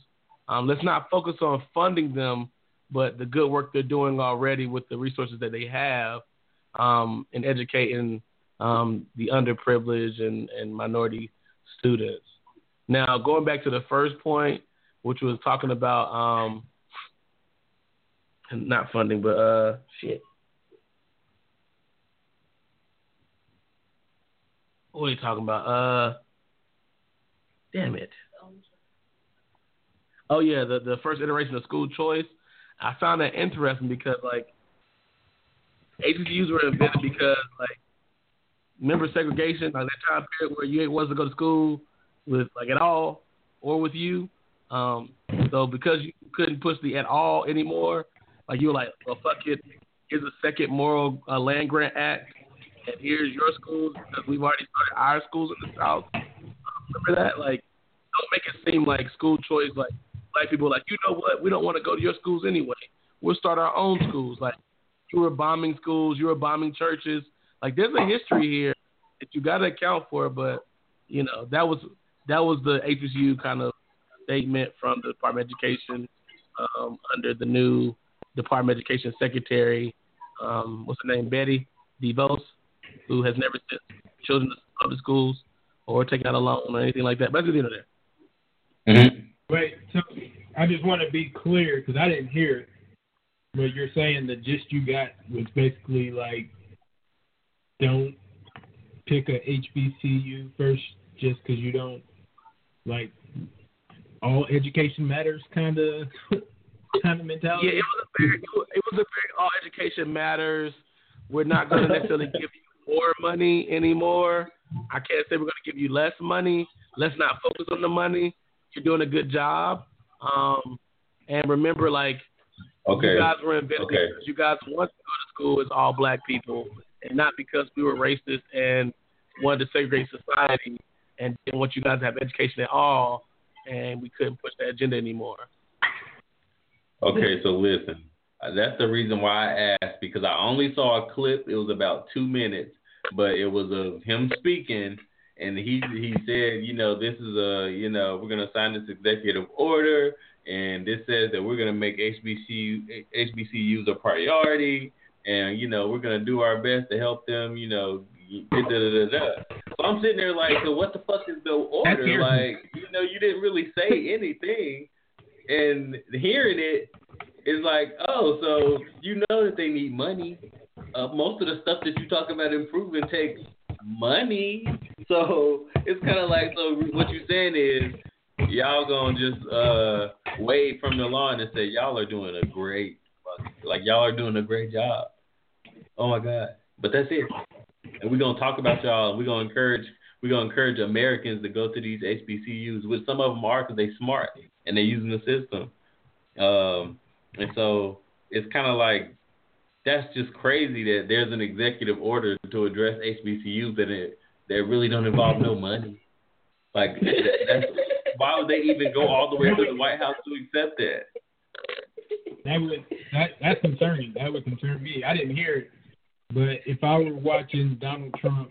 um, let's not focus on funding them, but the good work they're doing already with the resources that they have um, in educating um, the underprivileged and, and minority students. Now, going back to the first point, which was talking about um, not funding, but uh, shit. What are you talking about? Uh, damn it. Oh, yeah, the, the first iteration of school choice. I found that interesting because, like, H B C Us were invented because, like, remember segregation, like that time period where you ain't wasn't going to school with, like, at all or with you. Um, so because you couldn't push the at all anymore, like, you were like, well, fuck it. Here's a second moral uh, land grant act, and here's your schools because we've already started our schools in the South. Remember that? Like, don't make it seem like school choice, like, Black people are like, you know what? We don't want to go to your schools anyway. We'll start our own schools. Like, you were bombing schools. You were bombing churches. Like, there's a history here that you got to account for. But, you know, that was that was the H B C U kind of statement from the Department of Education um, under the new Department of Education Secretary, um, what's her name, Betty DeVos, who has never sent children to public schools or taken out a loan or anything like that. But that's the end of that. Mm-hmm. Wait, so I just want to be clear because I didn't hear it, but you're saying the gist you got was basically like, don't pick a H B C U first just because you don't, like, all education matters kind of kind of mentality. Yeah, it was a very, it was a very all education matters. We're not going to necessarily give you more money anymore. I can't say we're going to give you less money. Let's not focus on the money. You're doing a good job. Um, and remember, like, okay. you guys were invented okay. because you guys wanted to go to school as all black people and not because we were racist and wanted to segregate society and didn't want you guys to have education at all, and we couldn't push that agenda anymore. Okay, so listen. That's the reason why I asked, because I only saw a clip. It was about two minutes, but it was of him speaking. And he he said, you know, this is a, you know, we're going to sign this executive order. And this says that we're going to make H B C U, H B C Us a priority. And, you know, we're going to do our best to help them, you know. Da, da, da, da. So I'm sitting there like, so what the fuck is the order? Like, you know, you didn't really say anything. And hearing it is like, oh, so you know that they need money. Uh, most of the stuff that you talk about improving takes money. So it's kind of like, so what you're saying is y'all gonna just uh, wave from the lawn and say y'all are doing a great, like y'all are doing a great job. Oh my God! But that's it. And we're gonna talk about y'all. We're gonna encourage. We're gonna encourage Americans to go to these H B C Us, which some of them are because they smart and they're using the system. Um, and so it's kind of like that's just crazy that there's an executive order to address H B C Us that it. They really don't involve no money. Like, that's, why would they even go all the way to the White House to accept that? That would that that's concerning. That would concern me. I didn't hear it, but if I were watching Donald Trump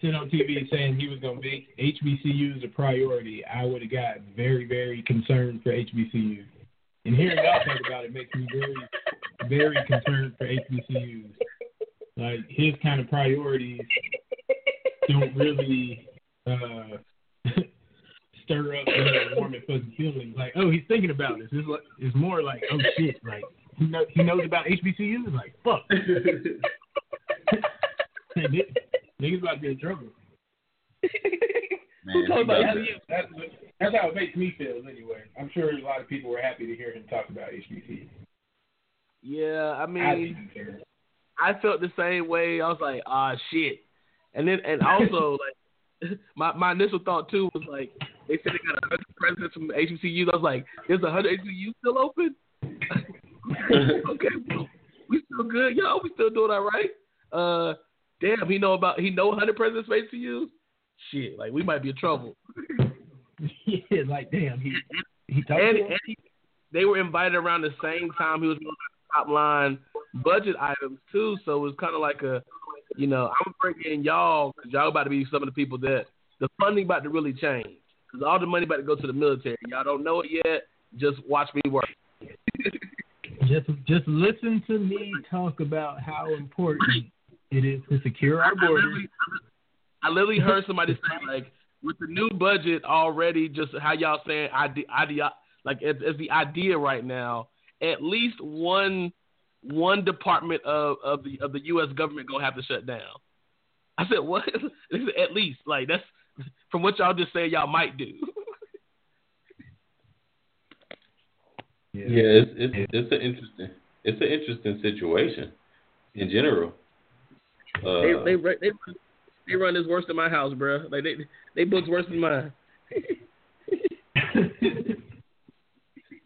sit on T V saying he was going to make H B C Us a priority, I would have got very, very concerned for H B C Us. And hearing y'all talk about it makes me very, very concerned for H B C Us. Like, his kind of priorities don't really uh, stir up uh, warm and fuzzy feelings. Like, oh, he's thinking about this. It's, like, it's more like, oh, shit. Like, he, know, he knows about H B C Us? Like, fuck. Niggas about to be in trouble. Man, about that? That's, that's how it makes me feel, anyway. I'm sure a lot of people were happy to hear him talk about H B C Us. Yeah, I mean, I, I felt the same way. I was like, ah, shit. And then, and also, like, my, my initial thought, too, was, like, they said they got one hundred presidents from H B C Us. I was like, is one hundred H B C Us still open? Okay, well, we still good? Y'all, we still doing all right? Uh, damn, he know about, he know one hundred presidents from H B C Us? Shit, like, we might be in trouble. Yeah, like, damn, he, he talked and, to and, he, they were invited around the same time he was on top line budget items too. So it was kind of like a, you know, I'm bringing y'all because y'all about to be some of the people that the funding about to really change. Because all the money about to go to the military. Y'all don't know it yet. Just watch me work. Just just listen to me talk about how important it is to secure our borders. I literally heard somebody say, like, with the new budget already, just how y'all saying, ide- ide- like, it's, it's the idea right now, at least one one department of, of the of the U S government going to have to shut down. I said, what? At least. Like, that's from what y'all just said y'all might do. Yeah, it's it's, it's an interesting it's an interesting situation in general. Uh, they, they they they run this worse than my house, bro. Like they they books worse than mine.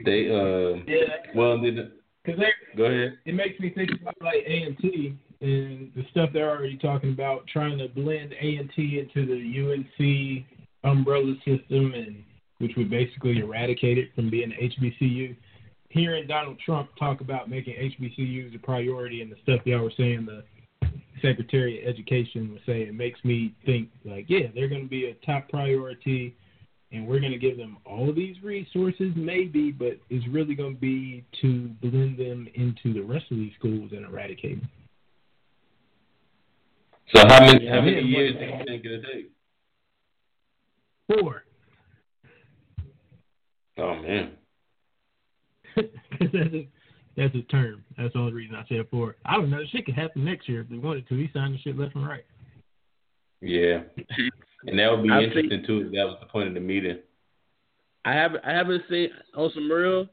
they um yeah, well then because go ahead. It makes me think about like A and T and the stuff they're already talking about, trying to blend A and T into the U N C umbrella system, and which would basically eradicate it from being an H B C U. Hearing Donald Trump talk about making H B C Us a priority and the stuff y'all were saying, the Secretary of Education was saying, makes me think, like, yeah, they're going to be a top priority, and we're going to give them all these resources, maybe, but it's really going to be to blend them into the rest of these schools and eradicate them. So how many, how many years do you think it'll take? Four. Oh, man. That's, a, that's a term. That's the only reason I said for it. I don't know. Shit could happen next year if they wanted to. He signed the shit left and right. Yeah. And that would be I've interesting, seen, too, if that was the point of the meeting. I haven't, I haven't seen, on some real,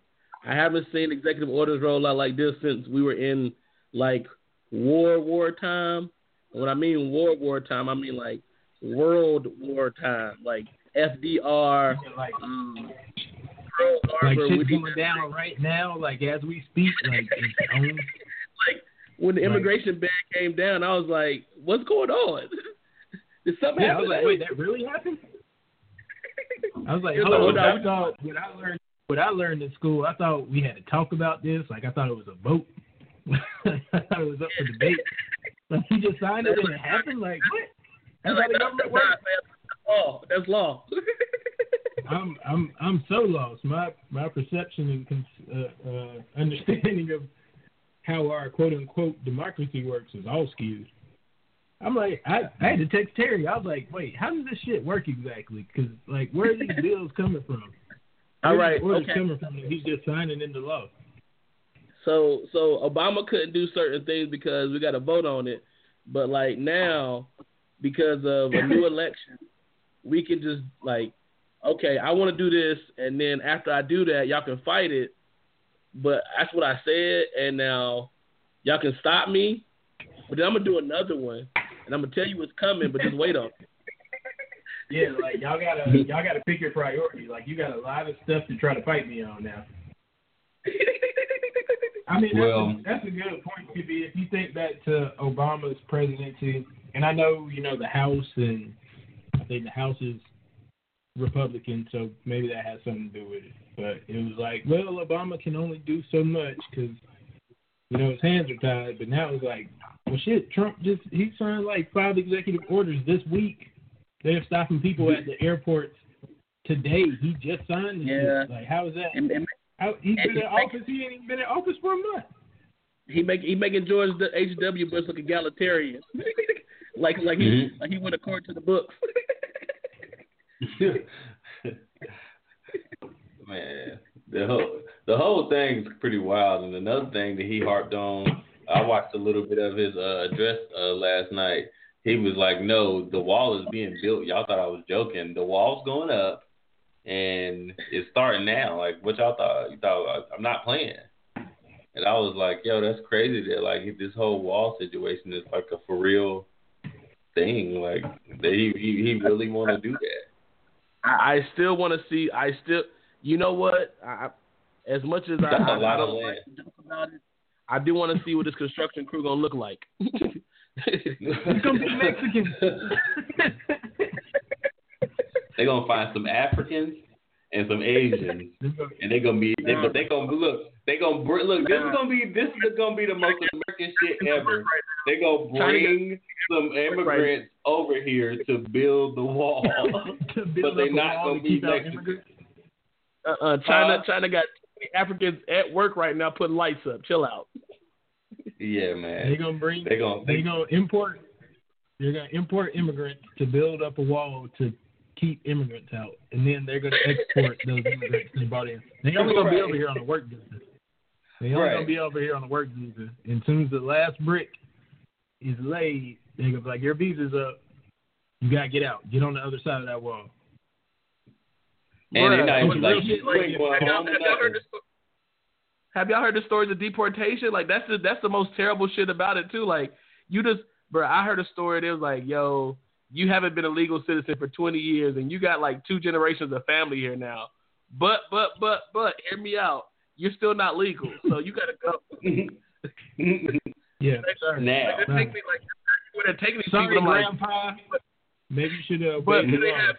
I haven't seen executive orders roll out like this since we were in, like, war, war time. And when I mean war, war time, I mean, like, world war time. Like, F D R, like, um, like shit's going down right now, like as we speak. Like, like when the immigration like, ban came down, I was like, "What's going on? Did something yeah, happen?" I was like, "Wait, that really happened?" I was like, "Hold on." I thought when I learned what I learned in school, I thought we had to talk about this. Like, I thought it was a vote. I thought it was up for debate. Like, he just signed it and it happened. Like, what? That's like, no, no, no, law. That's law. I'm I'm I'm so lost. My my perception and uh, uh, understanding of how our quote unquote democracy works is all skewed. I'm like I, I had to text Terry. I was like, wait, how does this shit work exactly? Because like, where are these bills coming from? All where right, okay. Coming from? He's just signing into law. So so Obama couldn't do certain things because we got a vote on it, but like now because of a new election, we can just like. Okay, I want to do this, and then after I do that, y'all can fight it. But that's what I said, and now y'all can stop me. But then I'm gonna do another one, and I'm gonna tell you what's coming. But just wait on it. Yeah, like y'all gotta y'all gotta pick your priority. Like you got a lot of stuff to try to fight me on now. I mean, that's, well, a, that's a good point to be. If you think back to Obama's presidency, and I know you know the House, and I think the House is Republican, so maybe that has something to do with it. But it was like, well, Obama can only do so much because, you know, his hands are tied. But now it's like, well, shit, Trump just, he signed like five executive orders this week. They're stopping people at the airports today. He just signed it. Yeah. Like, how is that? And, and, how, he's been in office. He ain't even been in office for a month. He make he making George H W Bush look egalitarian. like like mm-hmm. he like he went according to the books. Man, the whole the whole thing's pretty wild. And another thing that he harped on, I watched a little bit of his uh, address uh, last night. He was like, "No, the wall is being built. Y'all thought I was joking. The wall's going up, and it's starting now. Like what y'all thought? You thought I'm not playing." And I was like, "Yo, that's crazy. That like this whole wall situation is like a for real thing. Like they, he he really want to do that." I still want to see. I still, you know what? I, as much as I, I, I don't like to talk about it, I do want to see what this construction crew gonna look like. It's gonna be Mexicans. They gonna find some Africans and some Asians, and they gonna be, they, but they gonna look, they gonna look. This is gonna be, this is gonna be the most American shit ever. They gonna bring some immigrants over here to build the wall, but they not gonna be Mexicans. Uh, uh, China, uh, China got Africans at work right now putting lights up. Chill out. Yeah, man. They gonna bring. They gonna. They, they gonna import. They're gonna import immigrants to build up a wall to keep immigrants out, and then they're gonna export those immigrants they brought in. They only gonna right. be over here on a work visa. They only right. gonna be over here on a work visa. And as soon as the last brick is laid, they're gonna be like, "Your visa's up. You gotta get out. Get on the other side of that wall." And they're not even like, like have, y'all, have, y'all heard the, have y'all heard the stories of deportation? Like that's the that's the most terrible shit about it too. Like you just, bro, I heard a story. It was like, yo, you haven't been a legal citizen for twenty years, and you got like two generations of family here now. But but but but, hear me out. You're still not legal, so you gotta go. Yeah, like, now. Like, nah. take me, like, when it take me, sorry, people, grandpa. Like, maybe you should have. But do they have?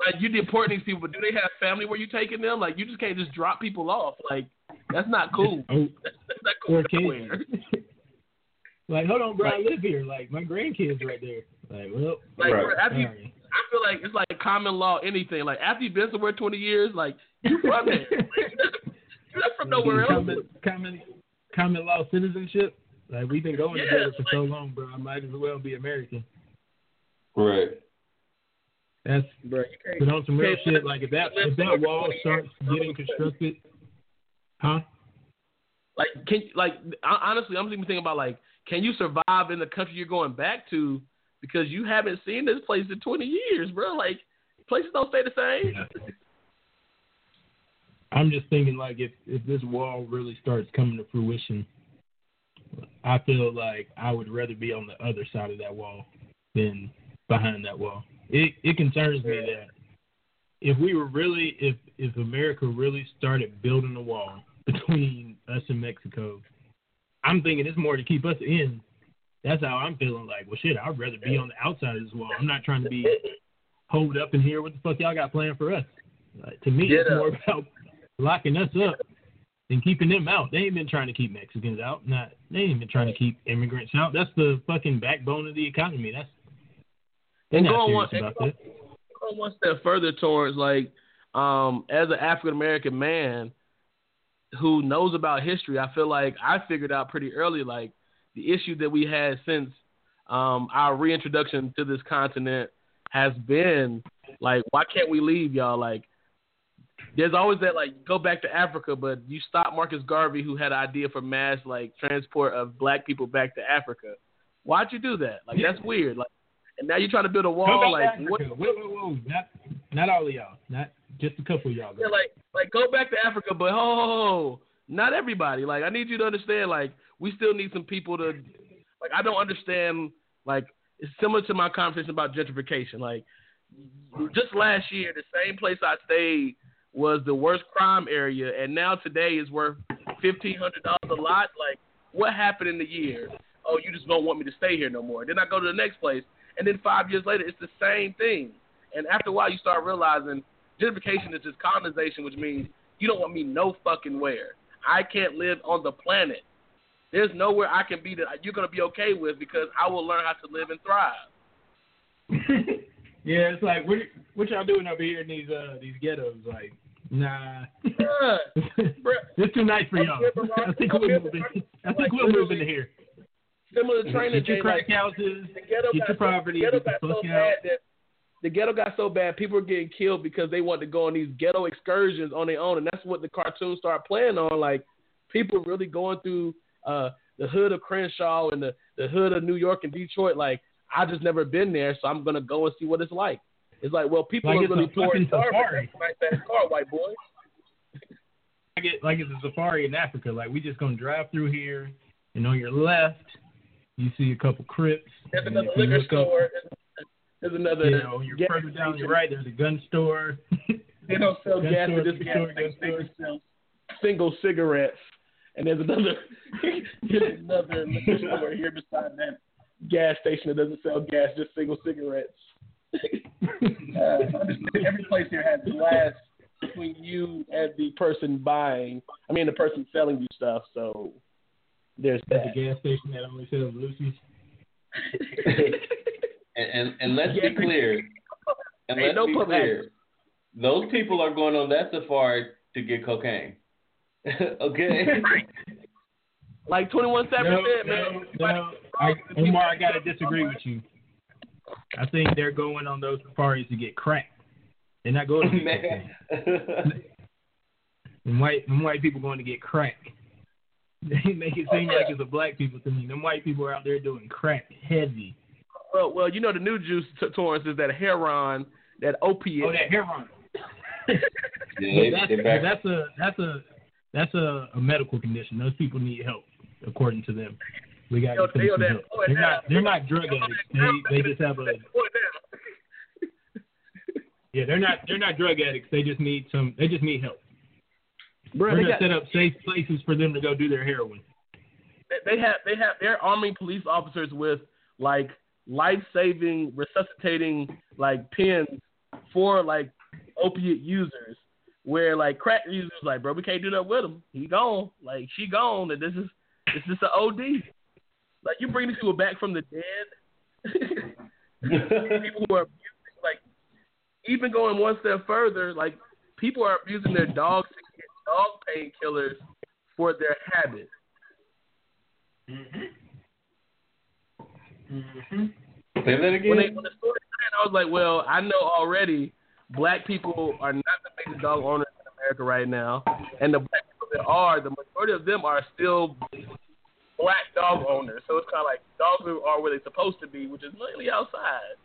Like, you deport these people, but do they have family where you taking them? Like, you just can't just drop people off. Like, that's not cool. Oh, that's not cool nowhere. Like, hold on, bro, like, I live here. Like, my grandkids right there. Like, well, like, right. bro, after you, I feel like it's like common law anything. Like, after you've been somewhere twenty years, like, you're from there. You're not from nowhere else. Common, common, common law citizenship? Like, we've been going yeah, together for like, so long, bro. I might as well be American. Right. That's bro, but on some real shit. Like if that if that wall starts getting constructed, huh? Like can like honestly, I'm even thinking about like, can you survive in the country you're going back to because you haven't seen this place in twenty years, bro? Like places don't stay the same. Yeah. I'm just thinking like if if this wall really starts coming to fruition, I feel like I would rather be on the other side of that wall than behind that wall. It it concerns me that if we were really, if, if America really started building a wall between us and Mexico, I'm thinking it's more to keep us in. That's how I'm feeling like, well, shit, I'd rather be on the outside of this wall. I'm not trying to be holed up in here. What the fuck y'all got planned for us? Like, to me, Get it's up. more about locking us up than keeping them out. They ain't been trying to keep Mexicans out. Not, they ain't been trying to keep immigrants out. That's the fucking backbone of the economy. That's They're not serious about this. Go one step further towards like, um, as an African American man who knows about history, I feel like I figured out pretty early like the issue that we had since um, our reintroduction to this continent has been like, why can't we leave, y'all? Like, there's always that like, go back to Africa, but you stop Marcus Garvey, who had an idea for mass like transport of black people back to Africa. Why'd you do that? Like, that's weird. Like. And now you're trying to build a wall, like what? Whoa, whoa, whoa. Not, not all of y'all, not just a couple of y'all. Yeah, like, like go back to Africa, but oh, not everybody. Like, I need you to understand, like, we still need some people to, like, I don't understand, like, it's similar to my conversation about gentrification. Like, just last year, the same place I stayed was the worst crime area, and now today is worth fifteen hundred dollars a lot. Like, what happened in the year? Oh, you just don't want me to stay here no more. Then I go to the next place. And then five years later, it's the same thing. And after a while, you start realizing gentrification is just colonization, which means you don't want me no fucking where. I can't live on the planet. There's nowhere I can be that you're going to be okay with because I will learn how to live and thrive. Yeah, it's like, what, what y'all doing over here in these uh, these ghettos? Like, nah. Bruh, bruh. It's too nice for I'm y'all. Here, I think I'm we'll move in like, we'll here. Similar to training, get your crack like, houses, the ghetto get got your so, property, the ghetto get got so bad that the ghetto got so bad people were getting killed because they wanted to go on these ghetto excursions on their own, and that's what the cartoons start playing on. Like people really going through uh, the hood of Crenshaw and the, the hood of New York and Detroit. Like I just never been there, so I'm gonna go and see what it's like. It's like, well, people like are really poor and starving. Like that car, white boy. Like it, like it's a safari in Africa. Like we just gonna drive through here, and on your left. You see a couple Crips. There's another liquor store. Up, there's another. You know, you're further down your right. There's a gun store. They don't sell gun gas. Store, they just gas store, gun store. Sell single cigarettes. And there's another. There's another liquor store here beside that gas station that doesn't sell gas, just single cigarettes. uh, every place here has glass for you as the person buying, I mean the person selling you stuff, so there's that. At the gas station that only sells Lucy's. and, and, and let's be clear, and let's be clear, those people are going on that safari to get cocaine. Okay? Like twenty-one Savage no, said, no, man. No, I, Omar, I got to disagree with you. I think they're going on those safaris to get crack. They're not going to get cocaine. Them white, them white people going to get crack. They make it seem oh, yeah. like it's a black people thing. Them white people are out there doing crack heavy. Well, well, you know the new juice, t- Torrance, is that heroin, that opiate. Oh, that heroin. yeah, that's, that's a that's a that's a, a medical condition. Those people need help, according to them. We got to get them help. They're down. not they're not drug addicts. They they just have a yeah. They're not they're not drug addicts. They just need some. They just need help. Bro, We're gonna got, set up safe places for them to go do their heroin. They have, they have, they're arming police officers with like life-saving, resuscitating like pins for like opiate users. Where like crack users, like bro, we can't do that with him. He gone, like she gone, and this is this is an O D. Like you bring these people back from the dead. People who are abusing, like even going one step further, like people are abusing their dogs. Dog painkillers for their habit. Mm-hmm. Mm-hmm. Say that again. When, they, when the story started, I was like, well, I know already black people are not the biggest dog owners in America right now. And the black people that are, the majority of them are still black dog owners. So it's kind of like dogs are where they're supposed to be, which is literally outside.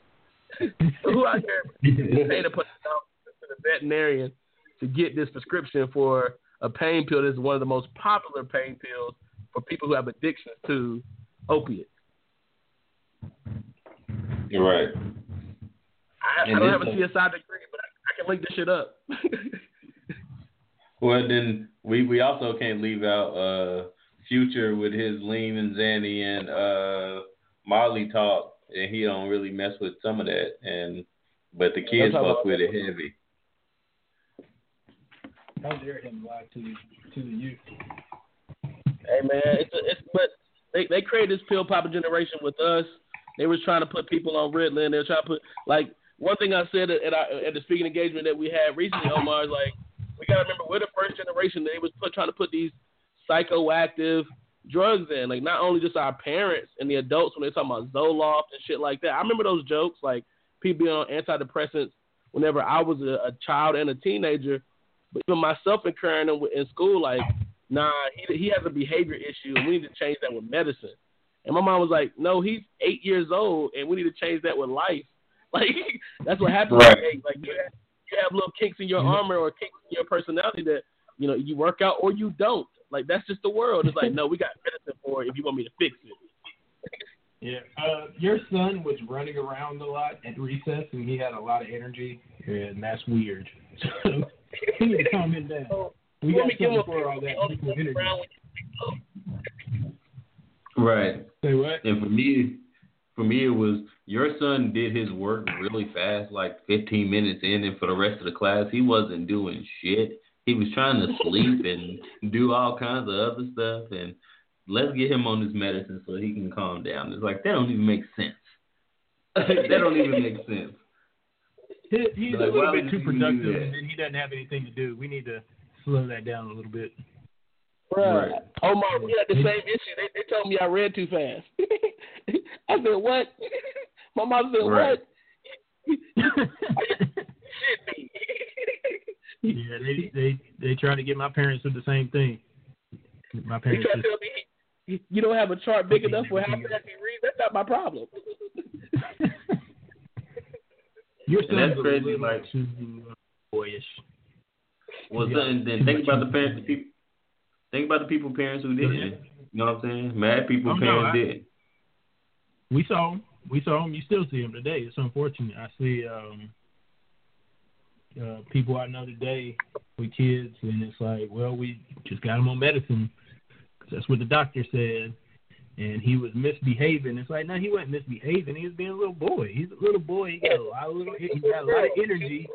So who out here is paying to put the dog to the veterinarian to get this prescription for a pain pill that's one of the most popular pain pills for people who have addictions to opiates. You're right. I, I don't have a C S I degree, but I, I can link this shit up. Well, then we, we also can't leave out uh, Future with his lean and Zanny and uh, Molly talk, and he don't really mess with some of that, and but the kids fuck with it heavy. Don't dare him lie to to the youth. Hey man, it's a, it's but they they created this pill popper generation with us. They was trying to put people on Ritalin. They were trying to put like one thing I said at our, at the speaking engagement that we had recently, Omar, is like we gotta remember we're the first generation that they was put, trying to put these psychoactive drugs in. Like not only just our parents and the adults when they're talking about Zoloft and shit like that. I remember those jokes like people being on antidepressants whenever I was a, a child and a teenager. But even myself incurring him in school, like, nah, he he has a behavior issue, and we need to change that with medicine. And my mom was like, no, he's eight years old, and we need to change that with life. Like, that's what happens right. at eight. Like, you have, you have little kinks in your armor or kinks in your personality that, you know, you work out or you don't. Like, that's just the world. It's like, no, we got medicine for it if you want me to fix it. Yeah. Uh, your son was running around a lot at recess, and he had a lot of energy, and that's weird. So... He need to calm him down. We got something for all that. Right. Say what? And for me, for me, it was your son did his work really fast, like fifteen minutes in, and for the rest of the class, he wasn't doing shit. He was trying to sleep and do all kinds of other stuff. And let's get him on his medicine so he can calm down. It's like that don't even make sense. That don't even make sense. He, he's like, a little bit too productive, and he doesn't have anything to do. We need to slow that down a little bit. Bruh, right. Omar, we had the same issue. They, they told me I read too fast. I said, what? My mom said, right. what? Yeah, they, they they try to get my parents to do the same thing. My parents just, tell me, you don't have a chart big enough for how fast he reads. That's not my problem. Your son that's crazy, like boyish. Well, yeah. then, then think about the parents, the people, think about the people, parents who did it. You know what I'm saying? Mad people, oh, parents no, I, did. We saw him. We saw him. You still see him today. It's unfortunate. I see um, uh, people I know today with kids, and it's like, well, we just got him on medicine because that's what the doctor said. And he was misbehaving. It's like, no, he wasn't misbehaving. He was being a little boy. He's a little boy. He got a lot of, little, he got a lot of energy.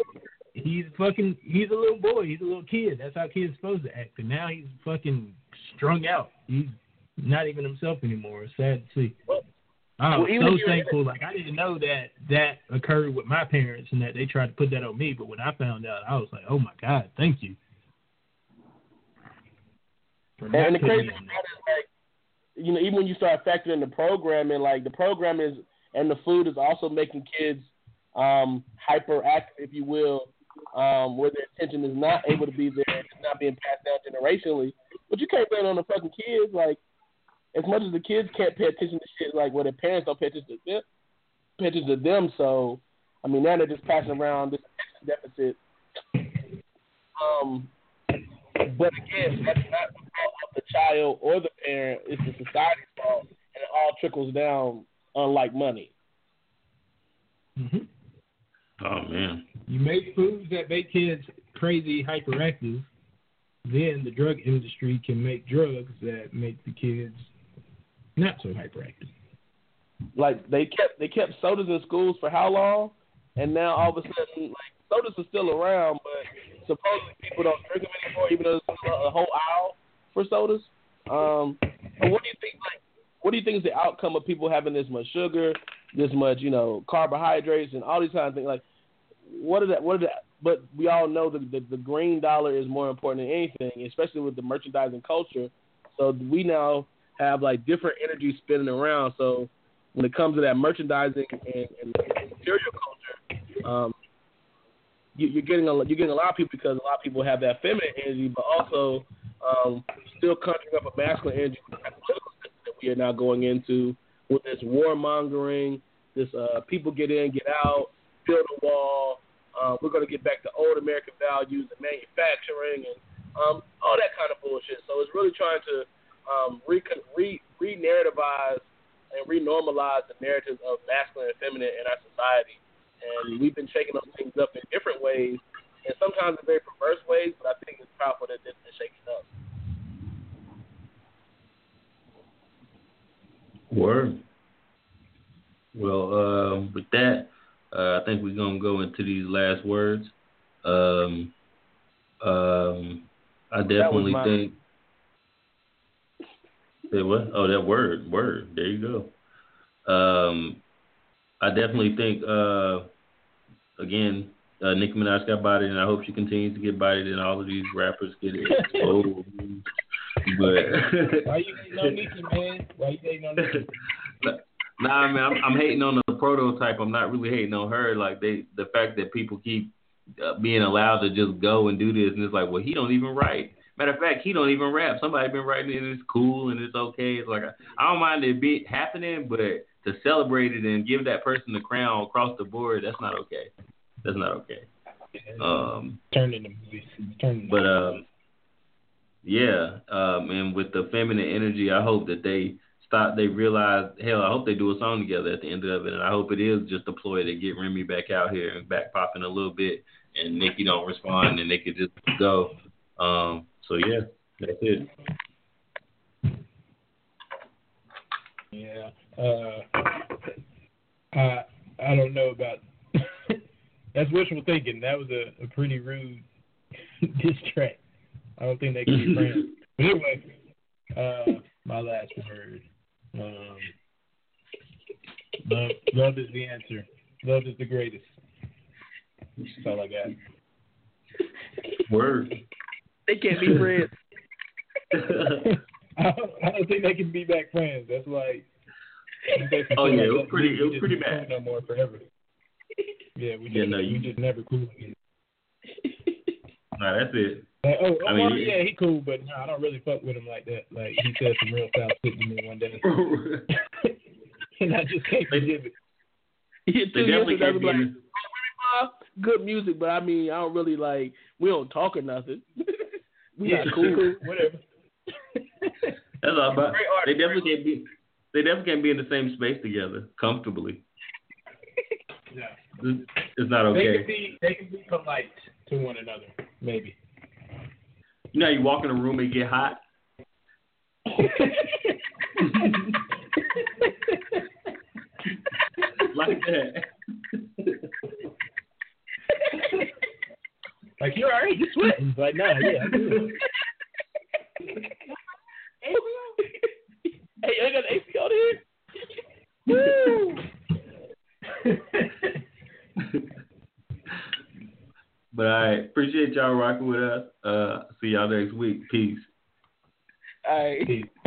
he's fucking, he's a little boy. He's a little kid. That's how kids are supposed to act. And now he's fucking strung out. He's not even himself anymore. It's sad to see. I'm well, so thankful. Like, I didn't know that that occurred with my parents and that they tried to put that on me. But when I found out, I was like, oh, my God, thank you. And the crazy thing is, like, you know, even when you start factoring the programming, like, the program is, and the food is also making kids um, hyperactive, if you will, um, where their attention is not able to be there. It's not being passed down generationally. But you can't blame it on the fucking kids. Like, as much as the kids can't pay attention to shit, like, well, their parents don't pay attention to them. Pay attention to them. So, I mean, now they're just passing around this deficit. Um, but again, that's not the fault of the child or the parent. It's the society's fault, and it all trickles down, unlike money. Mm-hmm. Oh man! You make foods that make kids crazy, hyperactive. Then the drug industry can make drugs that make the kids not so hyperactive. Like, they kept they kept sodas in schools for how long? And now all of a sudden, like, sodas are still around, but supposedly people don't drink them anymore, even though there's a whole aisle for sodas. Um, and what do you think? Like, what do you think is the outcome of people having this much sugar, this much, you know, carbohydrates, and all these kinds of things? Like, what are that? What are that? But we all know that the, the green dollar is more important than anything, especially with the merchandising culture. So we now have, like, different energy spinning around. So when it comes to that merchandising and, and material culture, um, you, you're getting a you're getting a lot of people, because a lot of people have that feminine energy, but also um, still conjuring up a masculine energy that we are now going into with this warmongering, this uh, people get in, get out, build a wall. Uh, we're going to get back to old American values and manufacturing and um, all that kind of bullshit. So it's really trying to um, re- re- re-narrativize and re-normalize the narratives of masculine and feminine in our society. And we've been shaking those things up in different ways, and sometimes in very perverse ways, but I think it's powerful that this is shaking up. Word. Well, uh, with that, Uh, I think we're going to go into these last words. Um, um, I definitely think... Say what? Oh, that word. Word. There you go. Um, I definitely think, uh, again, uh, Nicki Minaj got bodied, and I hope she continues to get bodied, and all of these rappers get exposed. But why you hating on Nicki, man? Why you hating on Nicki? Nah, man, I'm, I'm hating on the prototype. I'm not really hating on her. Like, they, the fact that people keep uh, being allowed to just go and do this, and it's like, well, he don't even write. Matter of fact, he don't even rap. Somebody been writing it, and it's cool, and it's okay. It's like, I don't mind it be happening, but to celebrate it and give that person the crown across the board, that's not okay. That's not okay. Um, Turn into movies. Turn into but, um, yeah, um, and with the feminine energy, I hope that they – thought they realized, hell, I hope they do a song together at the end of it, and I hope it is just a ploy to get Remy back out here and back popping a little bit, and Nicki don't respond, and they could just go. Um, so, yeah, that's it. Yeah. Uh, I, I don't know about that's wishful thinking. That was a, a pretty rude diss track. I don't think they can be friends. But anyway, uh, my last word. Um, love, love is the answer. Love is the greatest. That's all I got. Word. They can't be friends. I, don't, I don't think they can be back friends. That's like. Oh yeah, like it was pretty. It was pretty bad. No more forever. Yeah, we just yeah, no, you... we just never cool again. Nah, that's it. Like, oh, oh I mean, well, yeah, he cool, but no, I don't really fuck with him like that. Like, he said some real foul shit to me one day, and I just can't forgive it. Yeah, two years ago, like, good music, but I mean, I don't really like. We don't talk or nothing. We yeah, not cool, whatever. That's all about. They definitely can't be. They definitely can't be in the same space together comfortably. No. It's not okay. They can be. They can be polite to one another, maybe. You know, you walk in a room and get hot. Like that. Like, you're all right, you're sweating. But no, yeah, I'm good. Hey, I got A C on here. Woo! But all right, appreciate y'all rocking with us. Uh, see y'all next week. Peace. All right. Peace.